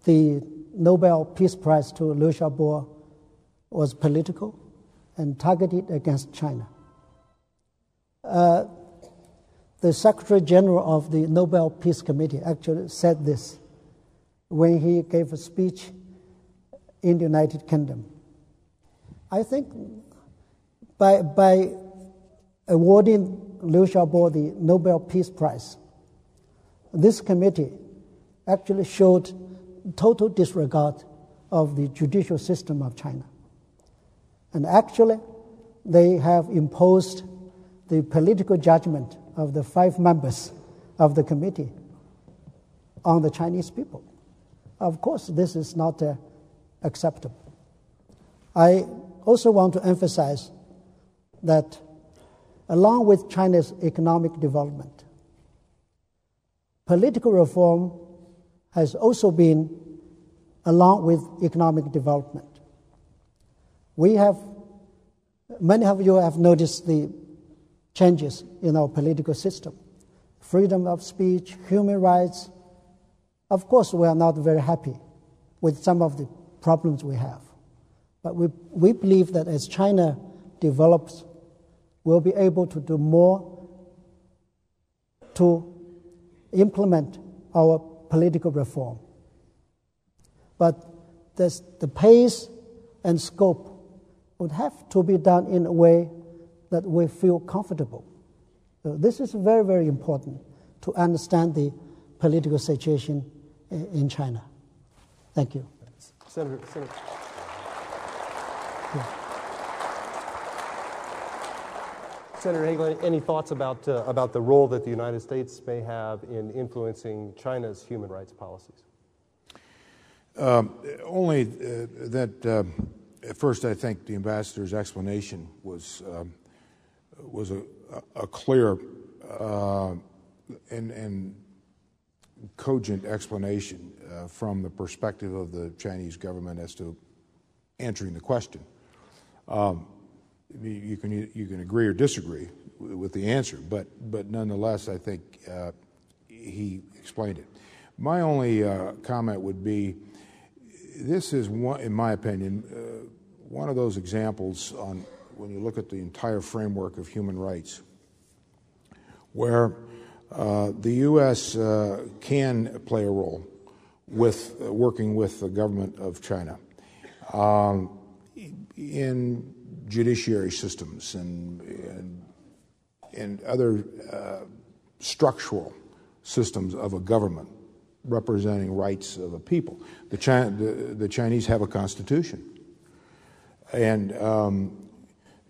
the Nobel Peace Prize to Liu Xiaobo was political and targeted against China. The Secretary General of the Nobel Peace Committee actually said this when he gave a speech in the United Kingdom. I think by awarding Liu Xiaobo the Nobel Peace Prize, this committee actually showed total disregard of the judicial system of China. And actually, they have imposed the political judgment of the 5 members of the committee on the Chinese people. Of course, this is not acceptable. I also want to emphasize that along with China's economic development, political reform has also been along with economic development. Many of you have noticed the changes in our political system. Freedom of speech, human rights. Of course, we are not very happy with some of the problems we have. But we believe that as China develops, we'll be able to do more to implement our political reform. But the pace and scope would have to be done in a way that we feel comfortable. So this is very, very important to understand the political situation in China. Thank you. Senator. Yeah. Senator Hagelin, any thoughts about the role that the United States may have in influencing China's human rights policies? At first, I think the ambassador's explanation was a clear and cogent explanation from the perspective of the Chinese government as to answering the question. You can agree or disagree with the answer, but nonetheless, I think he explained it. My only comment would be, this is one, in my opinion, one of those examples on when you look at the entire framework of human rights, where the U.S. Can play a role with working with the government of China in judiciary systems and other structural systems of a government representing rights of a people. The Chinese have a constitution, and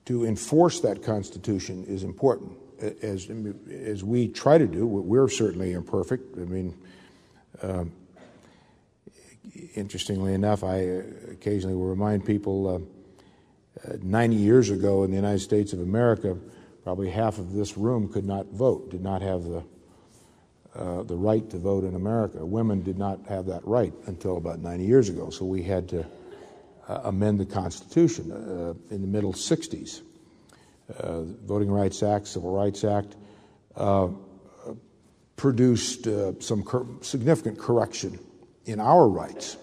to enforce that constitution is important. As we try to do, we're certainly imperfect. I mean, interestingly enough, I occasionally will remind people 90 years ago in the United States of America, probably half of this room could not vote, did not have the right to vote in America. Women did not have that right until about 90 years ago, so we had to amend the Constitution in the middle 60s. Voting Rights Act, Civil Rights Act produced some significant correction in our rights.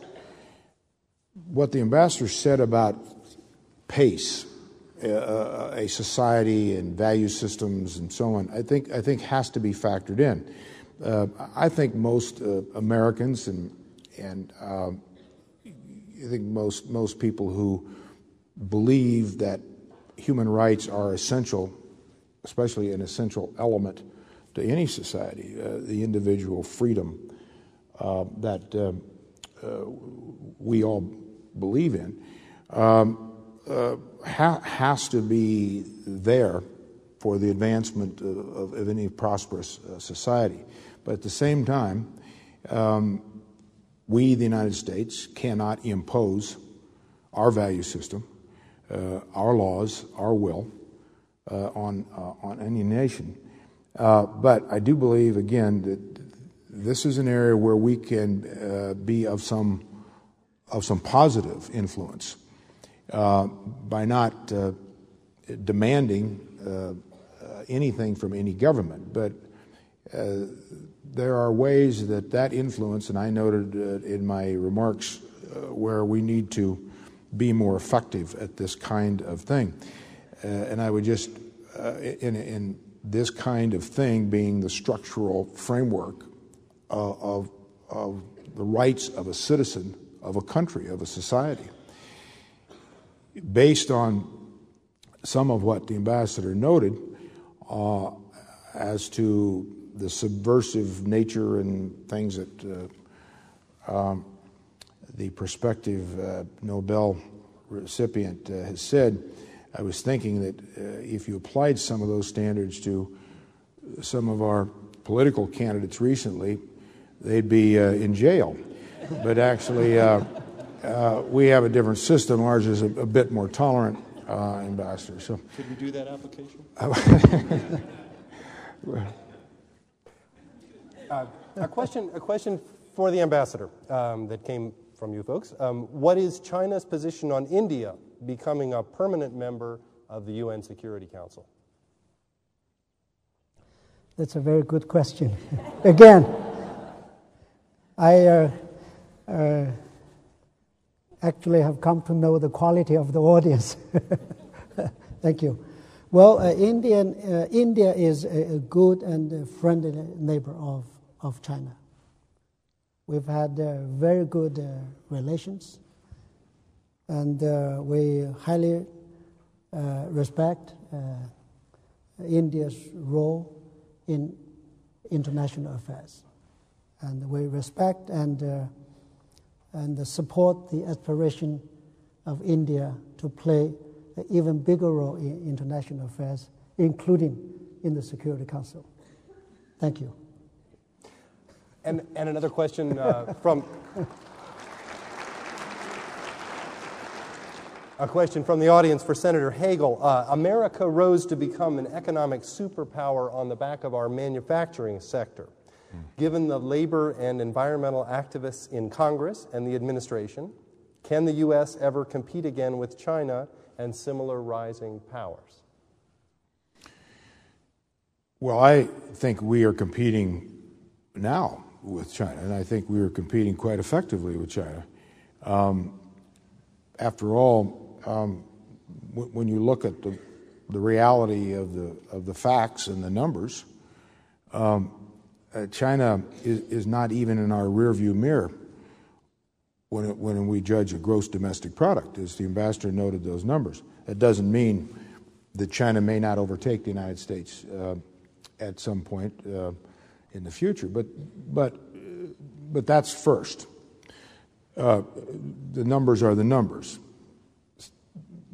What the ambassador said about pace, a society and value systems and so on, I think has to be factored in. I think most Americans and I think most people who believe that human rights are essential, especially an essential element to any society, the individual freedom we all believe in, has to be there for the advancement of any prosperous society. But at the same time, we, the United States, cannot impose our value system, our laws, our will on any nation. But I do believe, again, that this is an area where we can be of some positive influence by not demanding anything from any government. But there are ways that influence, and I noted in my remarks, where we need to be more effective at this kind of thing. And I would just, in this kind of thing being the structural framework of the rights of a citizen, of a country, of a society, based on some of what the ambassador noted as to the subversive nature and things that the prospective Nobel recipient has said. I was thinking that if you applied some of those standards to some of our political candidates recently, they'd be in jail. But actually, we have a different system. Ours is a bit more tolerant, Ambassador. So, could we do that application? A question for the ambassador that came from you folks. What is China's position on India becoming a permanent member of the UN Security Council? That's a very good question. Again, I actually have come to know the quality of the audience. Thank you. Well, India is a good and friendly neighbor of China. We've had very good relations, and we highly respect India's role in international affairs. And we respect and support the aspiration of India to play an even bigger role in international affairs, including in the Security Council. Thank you. And another question from the audience for Senator Hagel. America rose to become an economic superpower on the back of our manufacturing sector. Given the labor and environmental activists in Congress and the administration, can the U.S. ever compete again with China and similar rising powers? Well, I think we are competing now with China, and I think we are competing quite effectively with China. After all, when you look at the reality of the facts and the numbers, China is not even in our rearview mirror when we judge a gross domestic product, as the ambassador noted those numbers. That doesn't mean that China may not overtake the United States at some point in the future, but that's first. The numbers are the numbers.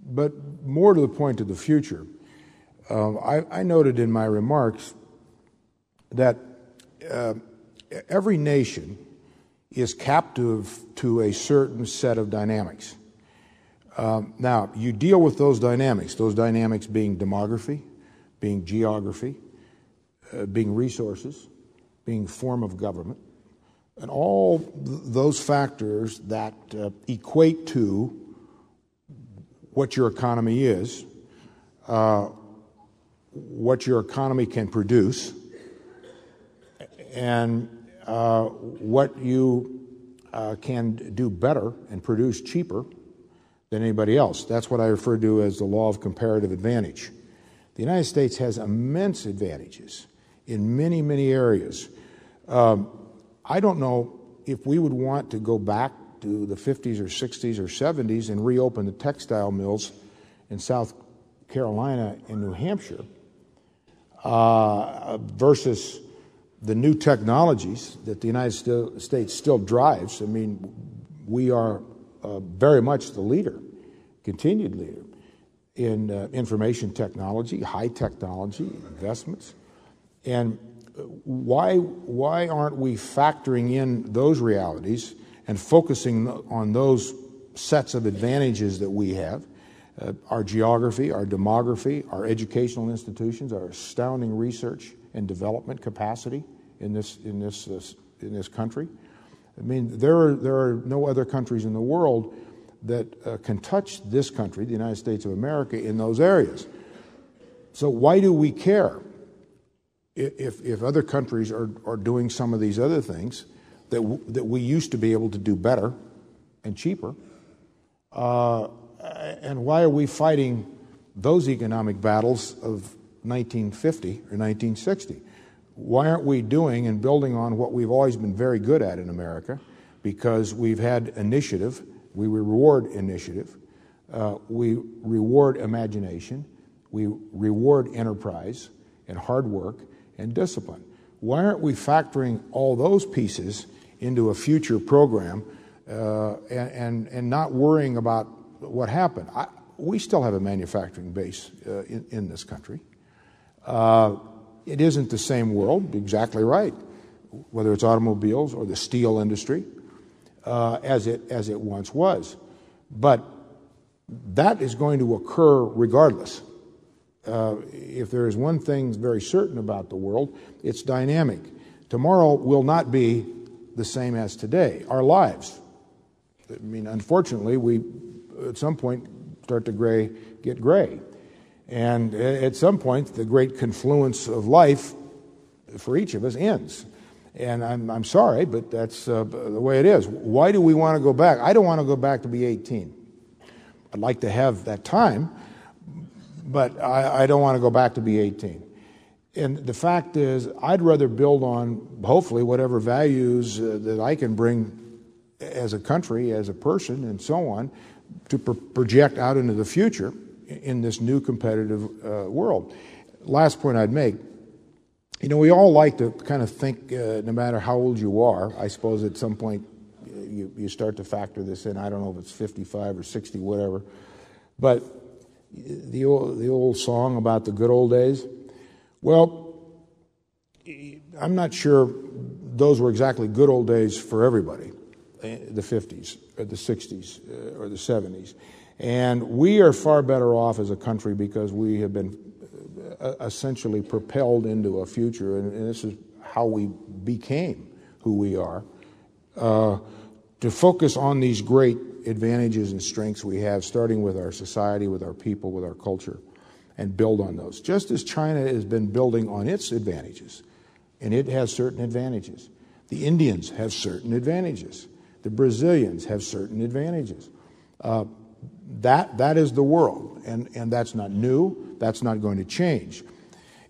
But more to the point of the future, I noted in my remarks that every nation is captive to a certain set of dynamics. Now, you deal with those dynamics being demography, being geography, being resources, being form of government, and all those factors that equate to what your economy is, what your economy can produce, and what you can do better and produce cheaper than anybody else. That's what I refer to as the law of comparative advantage. The United States has immense advantages in many, many areas. I don't know if we would want to go back to the 50s or 60s or 70s and reopen the textile mills in South Carolina and New Hampshire versus the new technologies that the United States still drives. I mean, we are very much the leader, continued leader, in information technology, high technology investments. And why aren't we factoring in those realities and focusing on those sets of advantages that we have? Our geography, our demography, our educational institutions, our astounding research and development capacity in this country. I mean, there are no other countries in the world that can touch this country, the United States of America, in those areas. So why do we care if other countries are doing some of these other things that we used to be able to do better and cheaper? And why are we fighting those economic battles of 1950 or 1960? Why aren't we doing and building on what we've always been very good at in America? Because we've had initiative, we reward initiative, we reward imagination, we reward enterprise and hard work and discipline. Why aren't we factoring all those pieces into a future program and not worrying about what happened? We still have a manufacturing base in this country. It isn't the same world, exactly right, whether it's automobiles or the steel industry, as it once was. But that is going to occur regardless. If there is one thing very certain about the world, it's dynamic. Tomorrow will not be the same as today. Our lives, I mean, unfortunately, we at some point start to get gray. And at some point, the great confluence of life for each of us ends. And I'm sorry, but that's the way it is. Why do we want to go back? I don't want to go back to be 18. I'd like to have that time, but I don't want to go back to be 18. And the fact is, I'd rather build on, hopefully, whatever values that I can bring as a country, as a person, and so on, to project out into the future in this new competitive world. Last point I'd make, you know, we all like to kind of think no matter how old you are, I suppose at some point you start to factor this in. I don't know if it's 55 or 60, whatever. But the old song about the good old days, well, I'm not sure those were exactly good old days for everybody, the 50s or the 60s or the 70s. And we are far better off as a country because we have been essentially propelled into a future, and this is how we became who we are, to focus on these great advantages and strengths we have, starting with our society, with our people, with our culture, and build on those. Just as China has been building on its advantages, and it has certain advantages. The Indians have certain advantages. The Brazilians have certain advantages. That is the world, and that's not new. That's not going to change.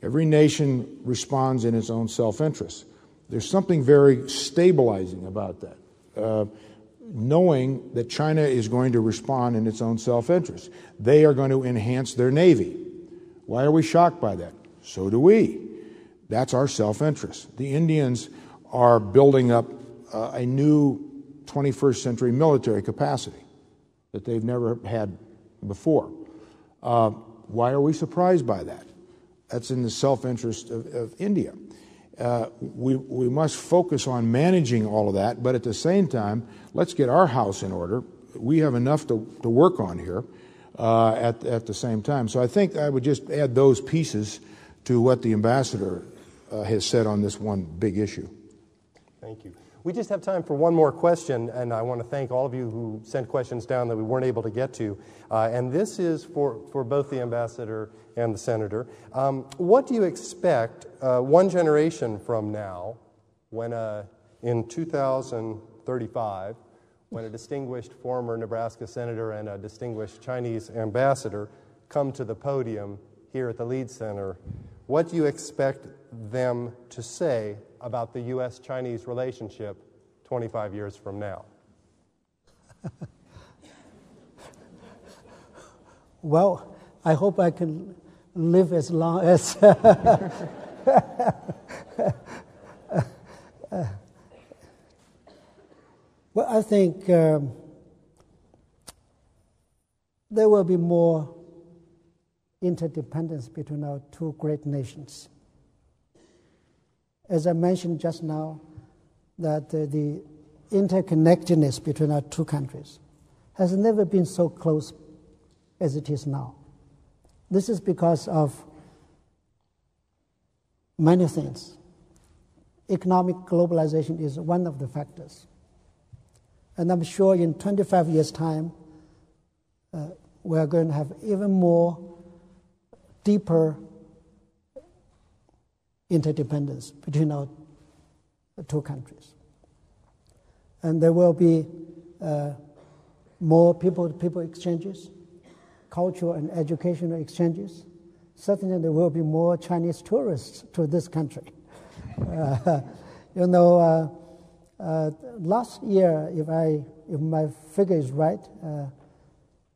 Every nation responds in its own self-interest. There's something very stabilizing about that, knowing that China is going to respond in its own self-interest. They are going to enhance their navy. Why are we shocked by that? So do we. That's our self-interest. The Indians are building up a new 21st century military capacity that they've never had before. Why are we surprised by that? That's in the self-interest of India. We must focus on managing all of that, but at the same time, let's get our house in order. We have enough to work on here at the same time. So I think I would just add those pieces to what the ambassador has said on this one big issue. Thank you. We just have time for one more question, and I want to thank all of you who sent questions down that we weren't able to get to. And this is for both the ambassador and the senator. What do you expect one generation from now, when in 2035, when a distinguished former Nebraska senator and a distinguished Chinese ambassador come to the podium here at the Lead Center, what do you expect them to say about the U.S.-Chinese relationship 25 years from now? Well, I hope I can live as long as I think there will be more interdependence between our two great nations. As I mentioned just now, that the interconnectedness between our two countries has never been so close as it is now. This is because of many things. Economic globalization is one of the factors. And I'm sure in 25 years' time, we are going to have even more deeper interdependence between our two countries. And there will be more people-to-people exchanges, cultural and educational exchanges. Certainly there will be more Chinese tourists to this country. Last year, if my figure is right,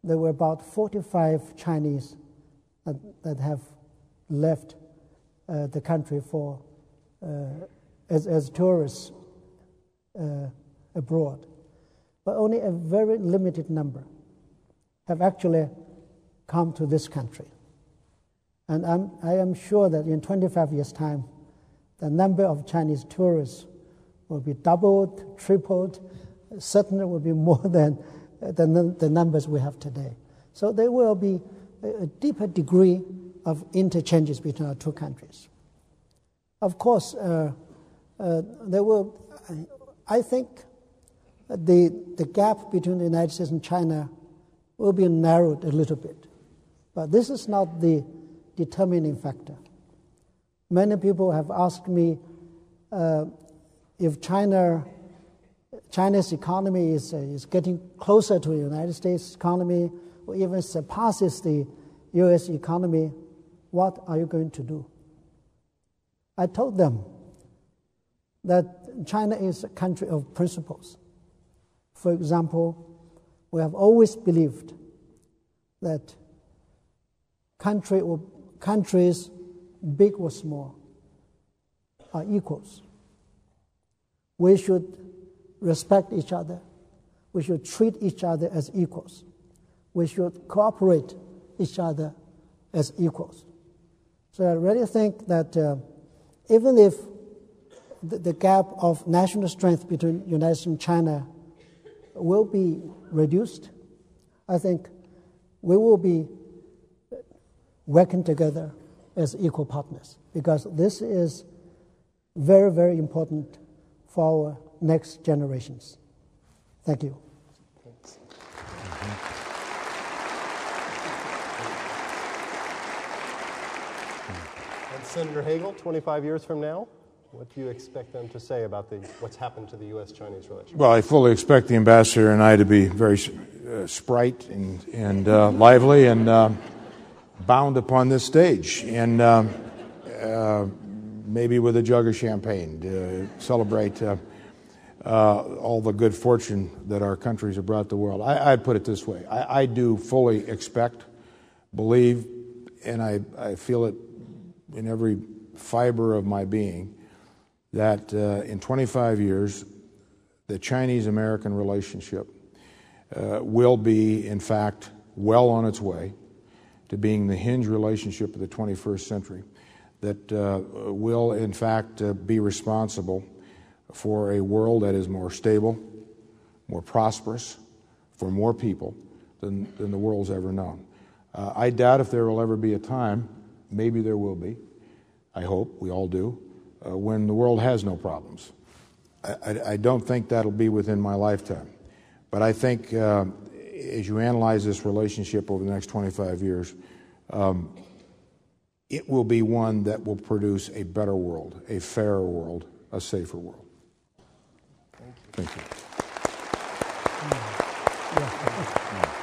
there were about 45 Chinese that have left the country for as tourists abroad, but only a very limited number have actually come to this country. And I am sure that in 25 years' time, the number of Chinese tourists will be doubled, tripled, certainly will be more than the numbers we have today. So there will be a deeper degree of interchanges between our two countries. Of course, there will, I think, the gap between the United States and China will be narrowed a little bit. But this is not the determining factor. Many people have asked me if China's economy is getting closer to the United States economy or even surpasses the U.S. economy, what are you going to do? I told them that China is a country of principles. For example, we have always believed that countries, big or small, are equals. We should respect each other. We should treat each other as equals. We should cooperate each other as equals. So I really think that even if the gap of national strength between the United States and China will be reduced, I think we will be working together as equal partners, because this is very, very important for our next generations. Thank you. Thanks. And Senator Hagel, 25 years from now, what do you expect them to say about what's happened to the U.S.-Chinese relationship? Well, I fully expect the ambassador and I to be very sprite and lively and bound upon this stage, and maybe with a jug of champagne to celebrate all the good fortune that our countries have brought the world. I'd put it this way. I do fully expect, believe, and I feel it in every fiber of my being, that in 25 years, the Chinese-American relationship will be, in fact, well on its way to being the hinge relationship of the 21st century that will, in fact, be responsible for a world that is more stable, more prosperous, for more people than the world's ever known. I doubt if there will ever be a time, maybe there will be, I hope, we all do, when the world has no problems. I don't think that'll be within my lifetime. But I think as you analyze this relationship over the next 25 years, it will be one that will produce a better world, a fairer world, a safer world. Thank you. Thank you. Yeah. Yeah.